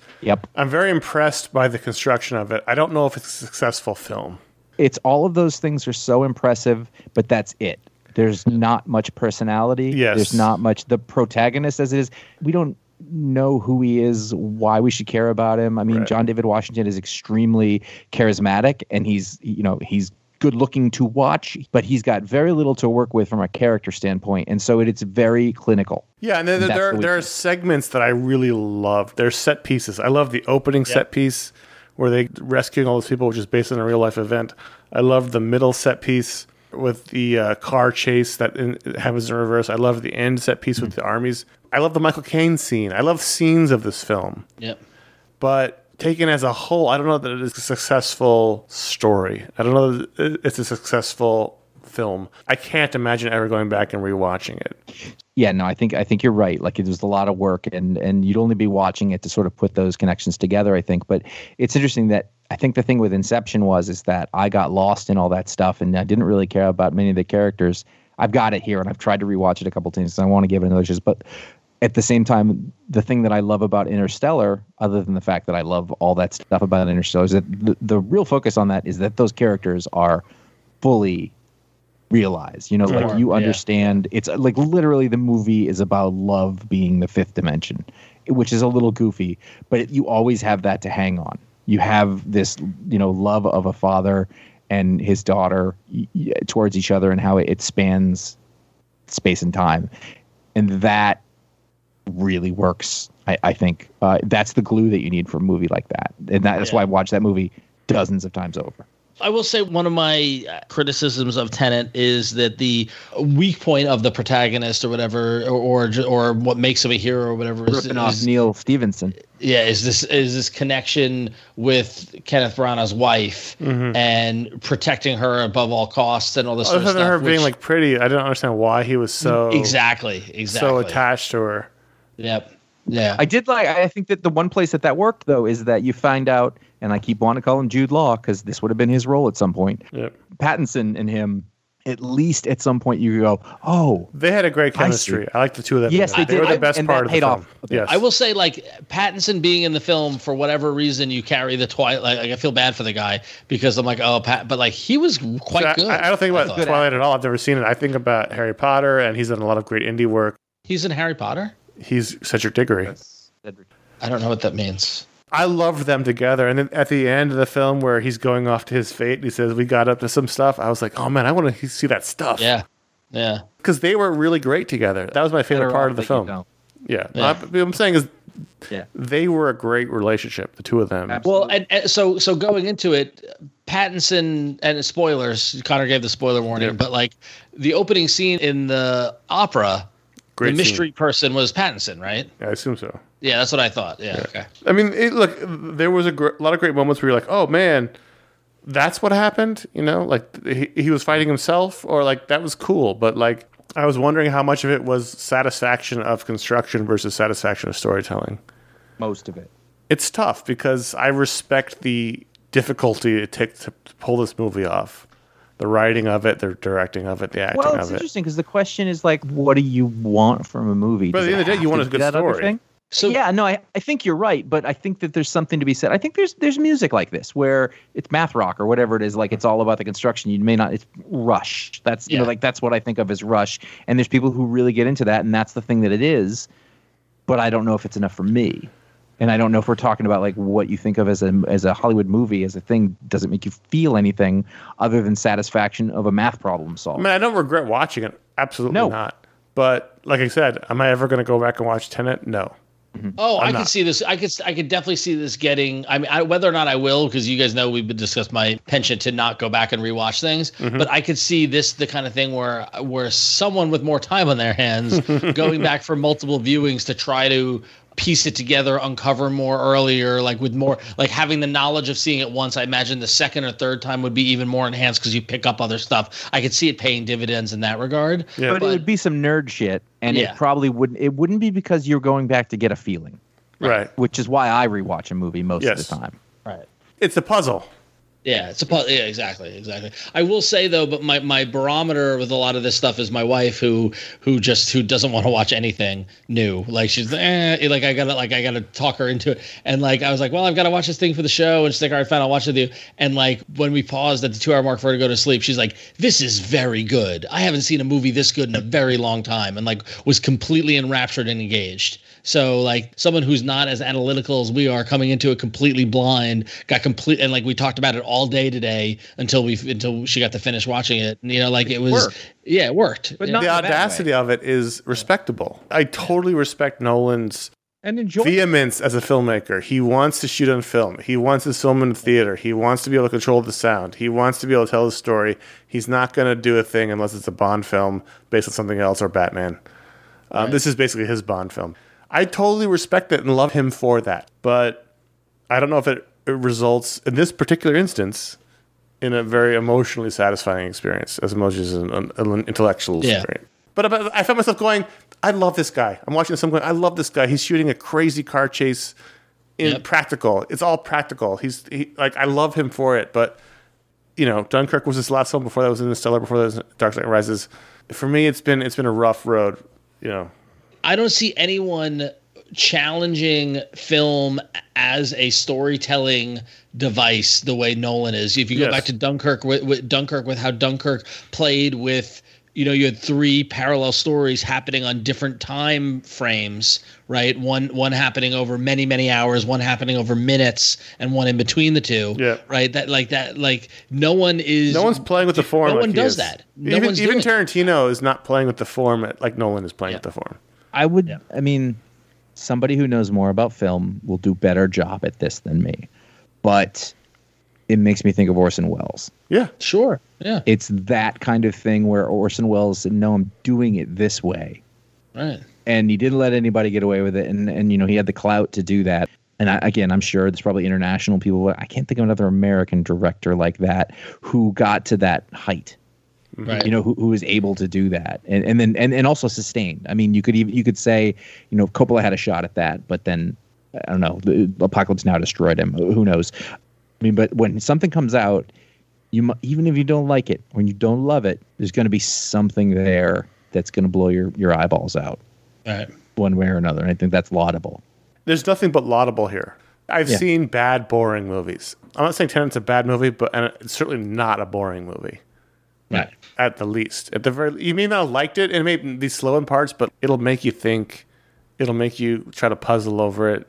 I'm very impressed by the construction of it. I don't know if it's a successful film. It's all of those things are so impressive, but that's it. There's not much personality. Yes. There's not much. The protagonist as it is, we don't know who he is, why we should care about him. I mean, right. John David Washington is extremely charismatic, and he's good looking to watch, but he's got very little to work with from a character standpoint. And so it's very clinical. Yeah. And there are segments that I really love. There's set pieces. I love the opening set piece where they rescuing all those people, which is based on a real life event. I love the middle set piece with the car chase that happens in reverse. I love the end set piece with the armies. I love the Michael Caine scene. I love scenes of this film. Yep. But taken as a whole, I don't know that it is a successful story. I don't know that it's a successful film. I can't imagine ever going back and rewatching it. Yeah, no, I think you're right. Like, it was a lot of work, and you'd only be watching it to sort of put those connections together, I think. But it's interesting that I think the thing with Inception is that I got lost in all that stuff, and I didn't really care about many of the characters. I've got it here, and I've tried to rewatch it a couple times, and I want to give it another chance, but at the same time, the thing that I love about Interstellar, other than the fact that I love all that stuff about Interstellar, is that the real focus on that is that those characters are fully realized. You know, like, you understand. It's like, literally, the movie is about love being the fifth dimension, which is a little goofy, but you always have that to hang on. You have this, love of a father and his daughter towards each other, and how it spans space and time, and that really works. I think that's the glue that you need for a movie like that, and that's why I watched that movie dozens of times over. I will say one of my criticisms of Tenet is that the weak point of the protagonist, or whatever, or what makes him a hero, or whatever, is Neil Stevenson. Yeah, is this connection with Kenneth Branagh's wife and protecting her above all costs and all this sort of stuff. Her being like pretty, I don't understand why he was so so attached to her. Yep. Yeah. I think that the one place that worked, though, is that you find out, and I keep wanting to call him Jude Law because this would have been his role at some point. Yep. Pattinson and him, at least at some point, you go, oh, they had a great chemistry. I like the two of them. Yes, they did. They were the best part of the film. Yes. I will say, like, Pattinson being in the film, for whatever reason, you carry the Twilight. Like, I feel bad for the guy because I'm like, oh, Pat, but like, he was quite good. I don't think about Twilight at all. I've never seen it. I think about Harry Potter, and he's done a lot of great indie work. He's in Harry Potter? He's Cedric Diggory. I don't know what that means. I loved them together. And then at the end of the film where he's going off to his fate, and he says, we got up to some stuff. I was like, oh, man, I want to see that stuff. Yeah. Yeah. Because they were really great together. That was my favorite part of the film. Yeah. Yeah. What I'm saying is they were a great relationship, the two of them. Absolutely. Well, and so going into it, Pattinson, and spoilers, Connor gave the spoiler warning, but like the opening scene in the opera, the mystery person was Pattinson, right? Yeah, I assume so. Yeah, that's what I thought. Yeah, okay. I mean, look, there was a lot of great moments where you're like, oh, man, that's what happened? You know, like, he was fighting himself, or like, that was cool. But like, I was wondering how much of it was satisfaction of construction versus satisfaction of storytelling. Most of it. It's tough because I respect the difficulty it takes to pull this movie off. The writing of it, the directing of it, the acting of it. Well, it's interesting because the question is like, what do you want from a movie? But at the end of the day, you want a good story. So yeah, no, I think you're right, but I think that there's something to be said. I think there's music like this where it's math rock or whatever it is. Like, it's all about the construction. You may not. It's Rush. That's like that's what I think of as Rush. And there's people who really get into that, and that's the thing that it is. But I don't know if it's enough for me. And I don't know if we're talking about like what you think of as a Hollywood movie as a thing doesn't make you feel anything other than satisfaction of a math problem solved. I mean, I don't regret watching it. Absolutely not. But like I said, am I ever going to go back and watch Tenet? No. Mm-hmm. Oh, I could see this. I could definitely see this getting. I mean, whether or not I will, because you guys know we've discussed my penchant to not go back and rewatch things. Mm-hmm. But I could see this the kind of thing where someone with more time on their hands going back for multiple viewings to try to piece it together, uncover more earlier, like with more, like having the knowledge of seeing it once. I imagine the second or third time would be even more enhanced because you pick up other stuff. I could see it paying dividends in that regard. Yeah. But it would be some nerd shit, and it probably wouldn't. It wouldn't be because you're going back to get a feeling, right? Which is why I rewatch a movie most of the time. Right. It's a puzzle. Yeah, it's a exactly. I will say though, but my barometer with a lot of this stuff is my wife, who doesn't want to watch anything new. Like she's I gotta talk her into it. And like I was like, well, I've got to watch this thing for the show. And she's like, all right, fine, I'll watch it with you. And like when we paused at the 2-hour mark for her to go to sleep, she's like, this is very good. I haven't seen a movie this good in a very long time. And like was completely enraptured and engaged. So like someone who's not as analytical as we are coming into it completely blind and like we talked about it all day today until she got to finish watching it. And, you know, like it worked. But the audacity of it is respectable. I totally respect Nolan's vehemence as a filmmaker. He wants to shoot on film. He wants to film in theater. He wants to be able to control the sound. He wants to be able to tell the story. He's not going to do a thing unless it's a Bond film based on something else or Batman. Right. This is basically his Bond film. I totally respect it and love him for that. But I don't know if it results, in this particular instance, in a very emotionally satisfying experience as much as an intellectual experience. But I found myself going, I love this guy. I'm watching this, I'm going, I love this guy. He's shooting a crazy car chase in practical. It's all practical. He's I love him for it. But, you know, Dunkirk was his last film before that was Interstellar, before that was Dark Knight Rises. For me, it's been a rough road, you know. I don't see anyone challenging film as a storytelling device the way Nolan is. If you go back to Dunkirk with how Dunkirk played with, you know, you had three parallel stories happening on different time frames, right? One happening over many, many hours, one happening over minutes, and one in between the two. Yeah. Right. That no one's playing with the form. No one does that. Even Tarantino is not playing with the form like Nolan is playing with the form. I would. Yeah. I mean, somebody who knows more about film will do better job at this than me, but it makes me think of Orson Welles. Yeah, sure. Yeah, it's that kind of thing where Orson Welles said, "No, I'm doing it this way," right? And he didn't let anybody get away with it, and you know he had the clout to do that. And I'm sure there's probably international people, but I can't think of another American director like that who got to that height. Right. You know, who is able to do that and then also sustained. I mean, you could say, you know, Coppola had a shot at that, but then I don't know, the Apocalypse Now destroyed him. Who knows? I mean, but when something comes out, even if you don't like it, when you don't love it, there's going to be something there that's going to blow your eyeballs out, right? One way or another. And I think that's laudable. There's nothing but laudable here. I've seen bad, boring movies. I'm not saying Tenet's a bad movie, but and it's certainly not a boring movie. Right. At the least, at the very, you may not have liked it, and it may be slow in parts, but it'll make you think. It'll make you try to puzzle over it.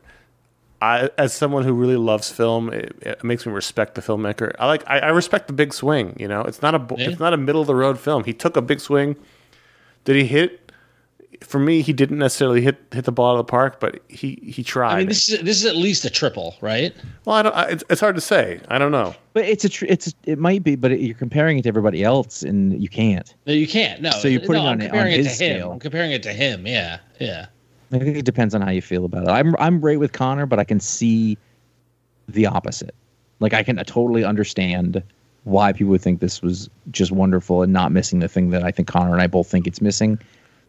As someone who really loves film, it makes me respect the filmmaker. I respect the big swing. You know, it's not a middle of the road film. He took a big swing. Did he hit? For me, he didn't necessarily hit the ball out of the park, but he tried. I mean, this is at least a triple, right? Well, it's hard to say. I don't know. But it might be, but you're comparing it to everybody else, and you can't. No, you can't. No. So you're putting on his scale. I'm comparing it to him. Yeah, yeah. I think it depends on how you feel about it. I'm right with Connor, but I can see the opposite. Like I can totally understand why people would think this was just wonderful and not missing the thing that I think Connor and I both think it's missing.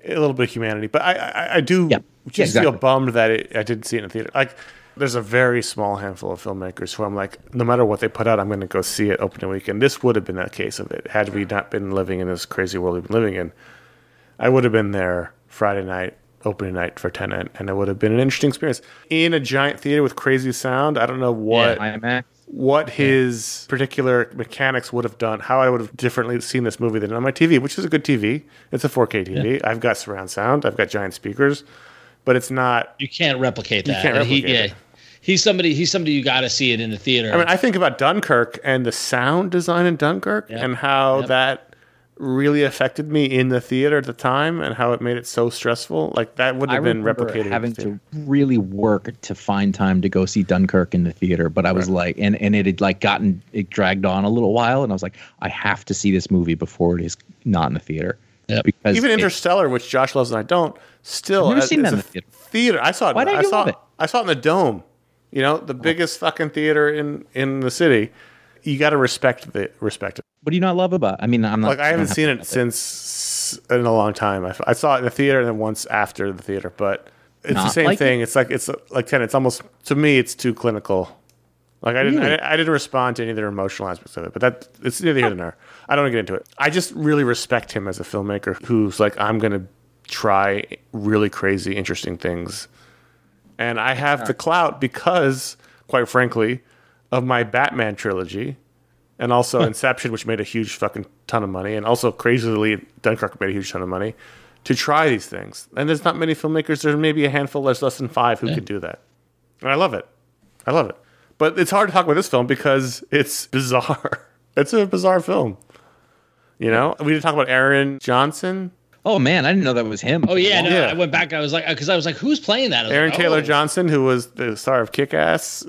A little bit of humanity, but I do just feel bummed that I didn't see it in a theater. Like, there's a very small handful of filmmakers who I'm like, no matter what they put out, I'm going to go see it opening weekend. This would have been that case of it had we not been living in this crazy world we've been living in. I would have been there Friday night, opening night for Tenet, and it would have been an interesting experience in a giant theater with crazy sound. I don't know what his particular mechanics would have done, how I would have differently seen this movie than on my TV, which is a good TV. It's a 4K TV. Yeah. I've got surround sound. I've got giant speakers, but it's not. You can't replicate that. You can't replicate it. He's somebody you got to see it in the theater. I mean, I think about Dunkirk and the sound design in Dunkirk and how that really affected me in the theater at the time and how it made it so stressful. Like that wouldn't have been replicated. Having to really work to find time to go see Dunkirk in the theater, but I was like, and it had like it dragged on a little while, and I was like, I have to see this movie before it is not in the theater. Yep. Because even Interstellar, which Josh loves and I don't, still I've never seen that in the theater. I saw it. Why did you love it? I saw it in the Dome. You know, the biggest fucking theater in the city. You got to respect it. What do you not love about it? I mean, I'm not. Like, I haven't seen it since in a long time. I saw it in the theater and then once after the theater, but it's the same thing. It's like Tenet. It's almost, to me, it's too clinical. Like I didn't, really? I didn't respond to any of their emotional aspects of it, but that it's neither here nor there. I don't want to get into it. I just really respect him as a filmmaker who's like, I'm going to try really crazy, interesting things, and I have the clout because, quite frankly, of my Batman trilogy, and also Inception, which made a huge fucking ton of money, and also crazily Dunkirk made a huge ton of money, to try these things. And there's not many filmmakers. There's maybe a handful. There's less than five who can do that, and I love it. I love it. But it's hard to talk about this film because it's bizarre. It's a bizarre film. You know, we didn't talk about Aaron Johnson. Oh, man, I didn't know that was him. Oh, yeah, no, yeah. I went back. I was like, because I was like, who's playing that? Aaron like, Taylor Johnson, who was the star of Kick-Ass,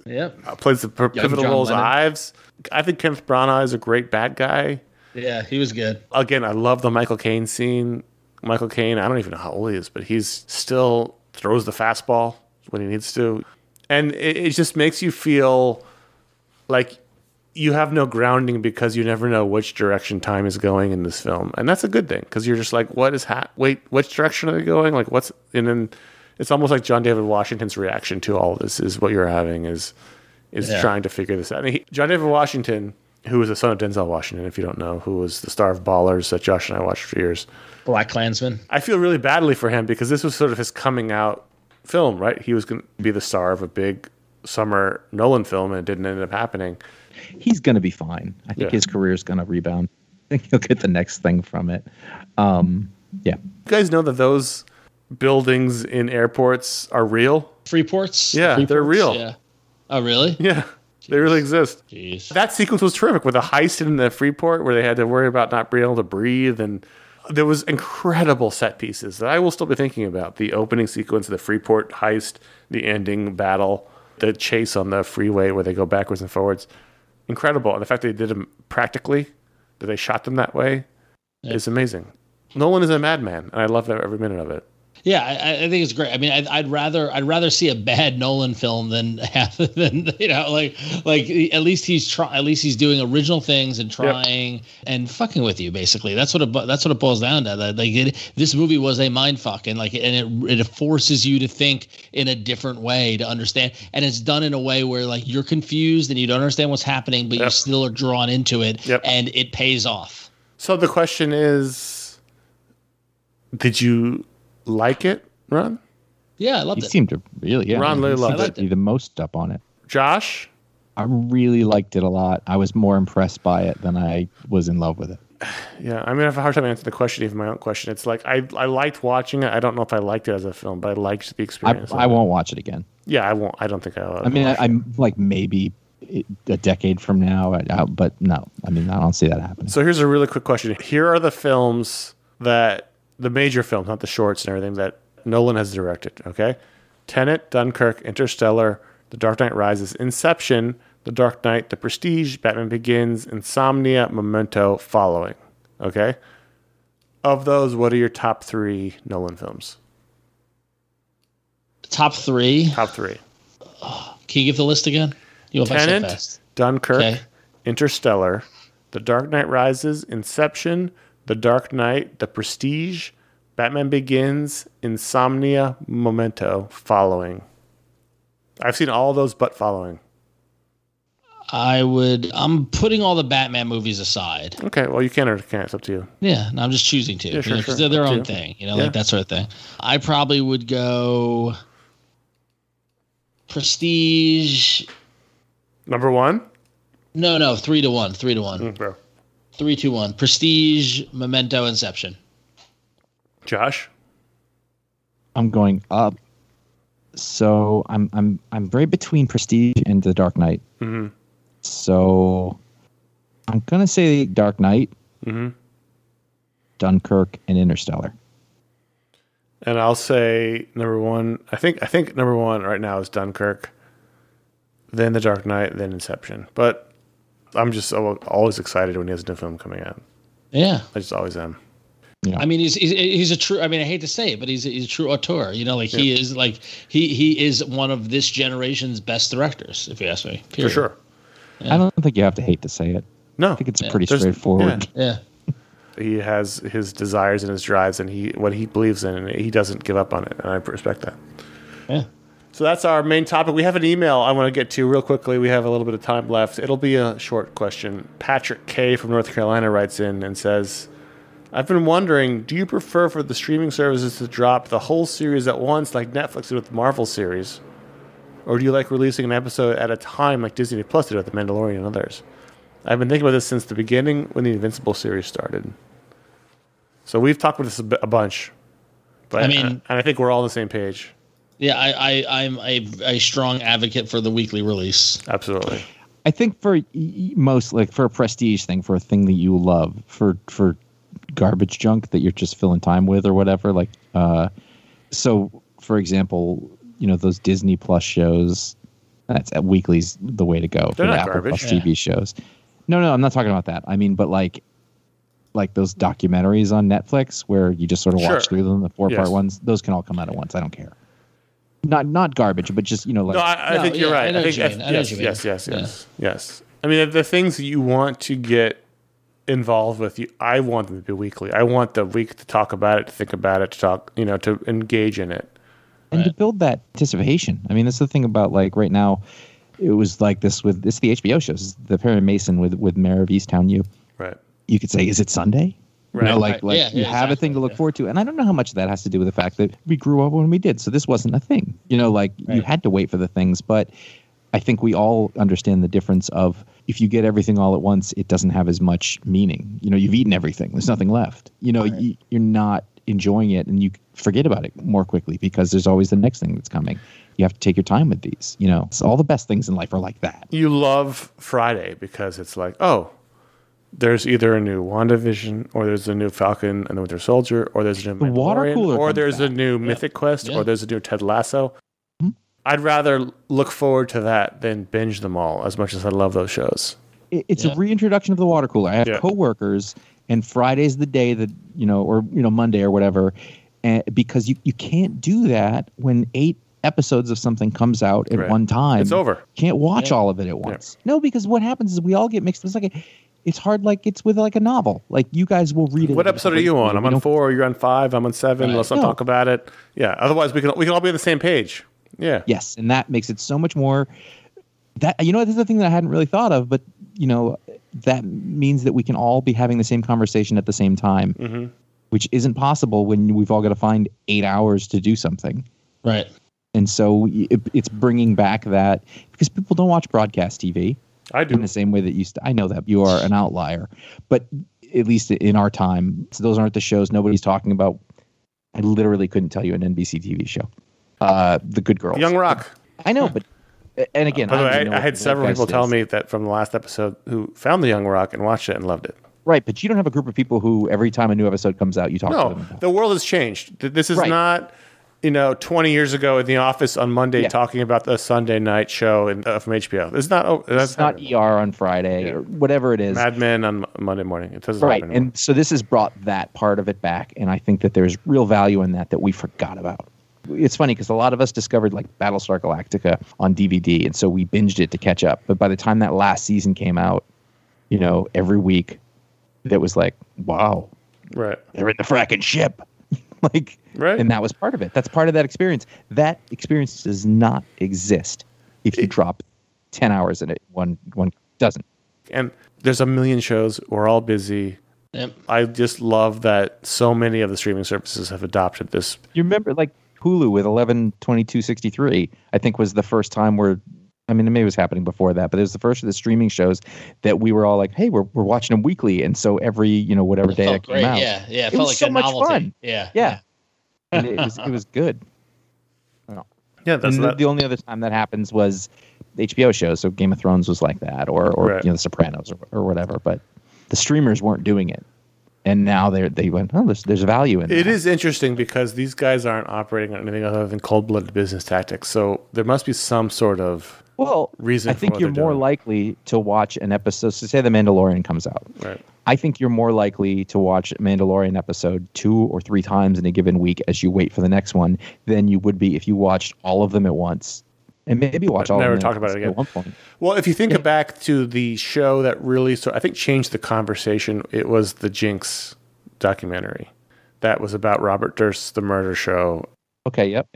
plays the pivotal role as Ives. I think Kenneth Branagh is a great bad guy. Yeah, he was good. Again, I love the Michael Caine scene. Michael Caine, I don't even know how old he is, but he's still throws the fastball when he needs to. And it just makes you feel like you have no grounding because you never know which direction time is going in this film. And that's a good thing because you're just like, what is wait, which direction are they going? Like, what's and then it's almost like John David Washington's reaction to all of this is what you're having is trying to figure this out. I mean, John David Washington, who was the son of Denzel Washington, if you don't know, who was the star of Ballers that Josh and I watched for years. Black Klansman. I feel really badly for him because this was sort of his coming out film, right? He was going to be the star of a big summer Nolan film, and it didn't end up happening. He's going to be fine. I think his career is going to rebound. I think he'll get the next thing from it. You guys know that those buildings in airports are real? Freeports? Yeah, they're real. Yeah. Oh, really? Yeah, Jeez. They really exist. Jeez. That sequence was terrific with a heist in the Freeport where they had to worry about not being able to breathe, and there was incredible set pieces that I will still be thinking about. The opening sequence of the Freeport heist, the ending battle, the chase on the freeway where they go backwards and forwards. Incredible. And the fact that they did them practically, that they shot them that way, is amazing. Nolan is a madman, and I love that every minute of it. Yeah, I think it's great. I mean, I'd rather see a bad Nolan film than you know, like at least he's doing original things and trying and fucking with you. Basically, that's what it boils down to. Like this movie was a mindfuck, and it forces you to think in a different way to understand. And it's done in a way where like you're confused and you don't understand what's happening, but you still are drawn into it, and it pays off. So the question is, did you? Like it, Ron? Yeah, I loved it. He seemed to really, Ron really loved it. Be the most up on it. Josh? I really liked it a lot. I was more impressed by it than I was in love with it. Yeah, I mean, I have a hard time answering the question, even my own question. It's like, I liked watching it. I don't know if I liked it as a film, but I liked the experience. I won't watch it again. Yeah, I won't. I don't think I will. I mean, I'm like maybe a decade from now, but no. I mean, I don't see that happening. So here's a really quick question. Here are the films that... The major films, not the shorts and everything, that Nolan has directed, okay? Tenet, Dunkirk, Interstellar, The Dark Knight Rises, Inception, The Dark Knight, The Prestige, Batman Begins, Insomnia, Memento, Following, okay? Of those, what are your top three Nolan films? Top three? Top three. Can you give the list again? Tenet, Dunkirk, Interstellar, The Dark Knight Rises, Inception, The Dark Knight, The Prestige, Batman Begins, Insomnia, Memento, Following. I've seen all those but Following. I'm putting all the Batman movies aside. Okay, well, you can or can't. It's up to you. Yeah, no, I'm just choosing to. Yeah, sure, because they're their own thing, you know, like that sort of thing. I probably would go Prestige. Number one? No, 3-1. 3-1. Okay. 3, 2, 1. Prestige, Memento, Inception. Josh, I'm going up. So I'm right between Prestige and The Dark Knight. Mm-hmm. So I'm gonna say Dark Knight, Dunkirk, and Interstellar. And I'll say number one. I think number one right now is Dunkirk, then The Dark Knight, then Inception. But I'm just always excited when he has a new film coming out. Yeah, I just always am. Yeah. I mean, he's a true. I mean, I hate to say it, but he's a true auteur. You know, like he is like he is one of this generation's best directors, if you ask me. Period. For sure. Yeah. I don't think you have to hate to say it. No, I think it's pretty straightforward. Yeah. He has his desires and his drives, and what he believes in, and he doesn't give up on it, and I respect that. Yeah. So that's our main topic. We have an email I want to get to real quickly. We have a little bit of time left. It'll be a short question. Patrick K. from North Carolina writes in and says, I've been wondering, do you prefer for the streaming services to drop the whole series at once like Netflix did with the Marvel series? Or do you like releasing an episode at a time like Disney Plus did with The Mandalorian and others? I've been thinking about this since the beginning when the Invincible series started. So we've talked about this a bunch. But I mean, and I think we're all on the same page. Yeah, I'm a strong advocate for the weekly release. Absolutely. I think for most, like for a prestige thing, for a thing that you love, for garbage junk that you're just filling time with or whatever. Like, so for example, you know, those Disney Plus shows, that's at weekly's the way to go. They're for the Apple garbage. Plus TV shows. No, I'm not talking about that. I mean, but like those documentaries on Netflix where you just sort of watch through them, the 4-part ones, those can all come out at once. I don't care. Not garbage, but just, you know, like. No, I think you're right. Yes. I mean, the things that you want to get involved with, I want them to be weekly. I want the week to talk about it, to think about it, to talk, you know, to engage in it. And to build that anticipation. I mean, that's the thing about, like, right now, it was like this with, it's the HBO shows, the Perry Mason with Mare of Easttown U. Right. You could say, is it Sunday? Right. You know, have a thing to look forward to. And I don't know how much of that has to do with the fact that we grew up when we did. So this wasn't a thing. You know, like, you had to wait for the things. But I think we all understand the difference of if you get everything all at once, it doesn't have as much meaning. You know, you've eaten everything. There's nothing left. You know, you're not enjoying it, and you forget about it more quickly because there's always the next thing that's coming. You have to take your time with these. You know, so all the best things in life are like that. You love Friday because it's like, oh, there's either a new WandaVision, or there's a new Falcon and the Winter Soldier, or there's a new Mandalorian, or there's a new Mythic Quest, or there's a new Ted Lasso. Mm-hmm. I'd rather look forward to that than binge them all, as much as I love those shows. It's a reintroduction of the water cooler. I have coworkers, and Friday's the day that, you know, or, you know, Monday or whatever, and because you can't do that when 8 episodes of something comes out at one time. It's over. Can't watch all of it at once. Yeah. No, because what happens is we all get mixed. It's like it's hard, like it's with like a novel. Like, you guys will read it. What episode are you on? I'm on 4, you're on 5, I'm on 7. Let's not talk about it. Yeah. Otherwise, we can all be on the same page. Yeah. Yes, and that makes it so much more. That, you know, this is a thing that I hadn't really thought of, but, you know, that means that we can all be having the same conversation at the same time, mm-hmm. which isn't possible when we've all got to find 8 hours to do something. Right. And so it's bringing back that, because people don't watch broadcast TV. I do. In the same way that you I know that you are an outlier, but at least in our time, so those aren't the shows nobody's talking about. I literally couldn't tell you an NBC TV show. The Good Girls. Young Rock. I know, but and again, I had several people tell me that from the last episode who found the Young Rock and watched it and loved it. Right, but you don't have a group of people who every time a new episode comes out, you talk to them. No, the world has changed. This is not, you know, 20 years ago in the office on Monday talking about the Sunday night show from HBO. It's not it's not ER on Friday or whatever it is. Mad Men on Monday morning. It doesn't happen anymore. And so this has brought that part of it back, and I think that there's real value in that we forgot about. It's funny because a lot of us discovered like Battlestar Galactica on DVD, and so we binged it to catch up. But by the time that last season came out, you know, every week, that was like, wow, right? They're in the fracking ship. Like, right. And that was part of it. That's part of that experience. That experience does not exist if you drop 10 hours in it. One doesn't. And there's a million shows. We're all busy. Yep. I just love that so many of the streaming services have adopted this. You remember like Hulu with 11/22/63, I think was the first time where, I mean, it maybe was happening before that, but it was the first of the streaming shows that we were all like, hey, we're watching them weekly. And so every, you know, whatever day it came out. Yeah, yeah. It felt like so much fun. Yeah. And it was good. Yeah, the only other time that happens was HBO shows. So Game of Thrones was like that or you know, The Sopranos or whatever. But the streamers weren't doing it. And now they went, oh, there's value in it. It is interesting because these guys aren't operating on anything other than cold-blooded business tactics. So there must be some sort of... Well, I think you're more likely to watch an episode. So say The Mandalorian comes out. Right. I think you're more likely to watch a Mandalorian episode 2 or 3 times in a given week as you wait for the next one than you would be if you watched all of them at once. And maybe watch all of them. Never talk about it again. At one point. Well, if you think back to the show that really, so I think changed the conversation, it was the Jinx documentary. That was about Robert Durst's The Murder Show. Okay, yep.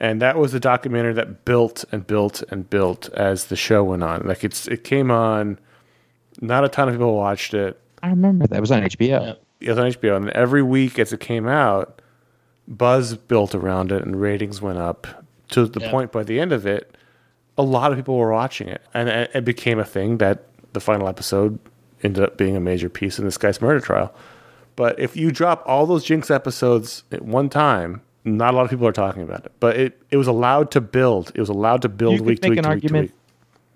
And that was a documentary that built and built and built as the show went on. Like it came on, not a ton of people watched it. I remember that. It was on HBO. It was on HBO. And every week as it came out, buzz built around it and ratings went up to the point by the end of it, a lot of people were watching it. And it became a thing that the final episode ended up being a major piece in this guy's murder trial. But if you drop all those Jinx episodes at one time, not a lot of people are talking about it. But it was allowed to build. It was allowed to build week to week to week to week. You could make an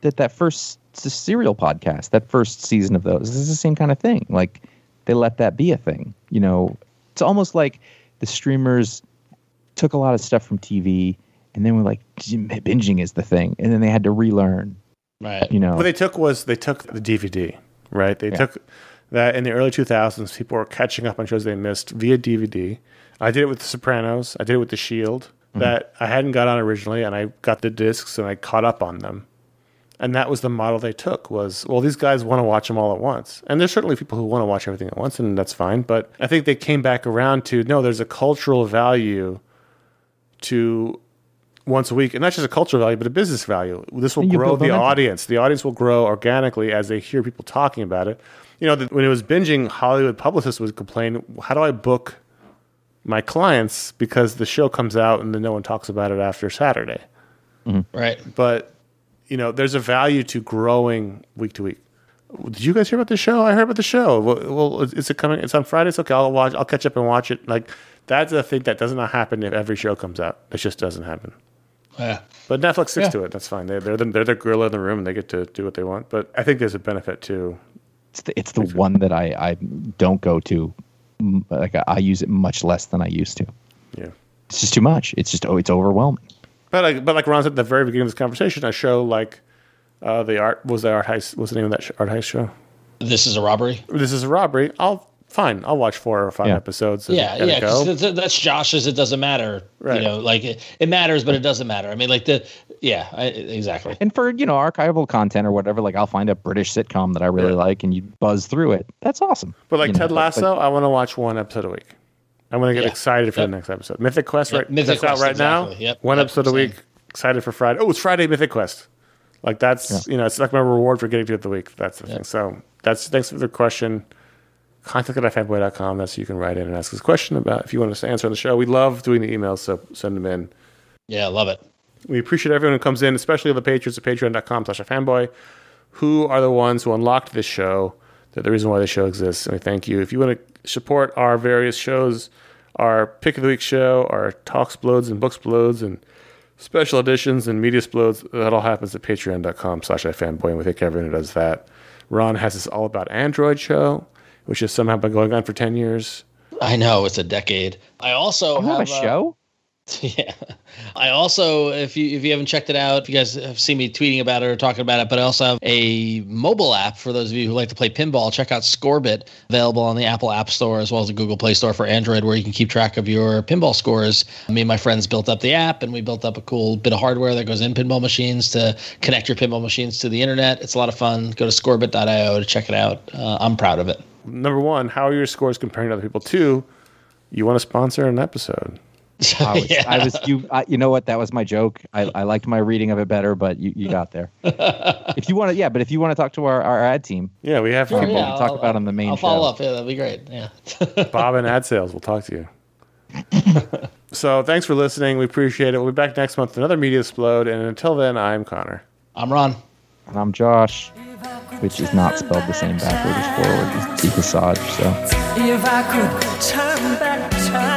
argument that first serial podcast, that first season of those, this is the same kind of thing. Like, they let that be a thing. You know, it's almost like the streamers took a lot of stuff from TV and then were like, binging is the thing. And then they had to relearn. Right. You know, what they took was the DVD, right? They took that in the early 2000s, people were catching up on shows they missed via DVD. I did it with The Sopranos. I did it with The Shield that I hadn't got on originally, and I got the discs and I caught up on them. And that was the model they took was, well, these guys want to watch them all at once. And there's certainly people who want to watch everything at once, and that's fine. But I think they came back around to, no, there's a cultural value to once a week. And not just a cultural value, but a business value. This will grow the audience. The audience will grow organically as they hear people talking about it. You know, when it was binging, Hollywood publicists would complain, how do I book my clients because the show comes out and then no one talks about it after Saturday? Mm-hmm. Right. But, you know, there's a value to growing week to week. Did you guys hear about the show? I heard about the show. Well, is it coming? It's on Fridays? Okay, I'll catch up and watch it. Like, that's a thing that does not happen if every show comes out. It just doesn't happen. Yeah. But Netflix sticks to it. That's fine. They're the gorilla in the room, and they get to do what they want. But I think there's a benefit to... It's the one that I don't go to. Like I use it much less than I used to. Yeah, it's just too much. It's just it's overwhelming. But like Ron said at the very beginning of this conversation, a show like what's the name of that art heist show? This is a Robbery. This is a Robbery. I'll watch 4 or 5 episodes. Yeah, because that's Josh's. It doesn't matter. Right. You know, like it matters, but it doesn't matter. I mean, like exactly. And for, you know, archival content or whatever, like I'll find a British sitcom that I really like, and you buzz through it. That's awesome. But like Ted Lasso, I want to watch one episode a week. I want to get excited for the next episode. Mythic Quest, right? Mythic Quest out right now. Yep. One episode a week. Excited for Friday. Oh, it's Friday Mythic Quest. Like that's you know, it's like my reward for getting through the week. That's the thing. So thanks for the question. Contact at ifanboy.com. That's who you can write in and ask us a question about if you want us to answer on the show. We love doing the emails, so send them in. Yeah, I love it. We appreciate everyone who comes in, especially the patrons at patreon.com/ifanboy, who are the ones who unlocked this show. They're the reason why this show exists, and we thank you. If you want to support our various shows, our Pick of the Week show, our Talksplodes and Booksplodes and special editions and media splodes, that all happens at patreon.com/ifanboy, and we thank everyone who does that. Ron has this All About Android show, which has somehow been going on for 10 years. I know, it's a decade. I also have a show. Yeah. I also, if you haven't checked it out, if you guys have seen me tweeting about it or talking about it, but I also have a mobile app for those of you who like to play pinball. Check out Scorebit, available on the Apple App Store as well as the Google Play Store for Android, where you can keep track of your pinball scores. Me and my friends built up the app, and we built up a cool bit of hardware that goes in pinball machines to connect your pinball machines to the internet. It's a lot of fun. Go to scorebit.io to check it out. I'm proud of it. Number one, how are your scores comparing to other people? Two, you want to sponsor an episode. You know what? That was my joke. I liked my reading of it better, but you got there. If you want to, but if you want to talk to our ad team, we have people to talk about on the main show. I'll follow up. Yeah, that'd be great. Yeah, Bob and Ad Sales will talk to you. So thanks for listening. We appreciate it. We'll be back next month with another Media Explode. And until then, I'm Connor. I'm Ron. And I'm Josh, which is not spelled the same backwards as forward. It's Deepasage. So. If I could turn back time.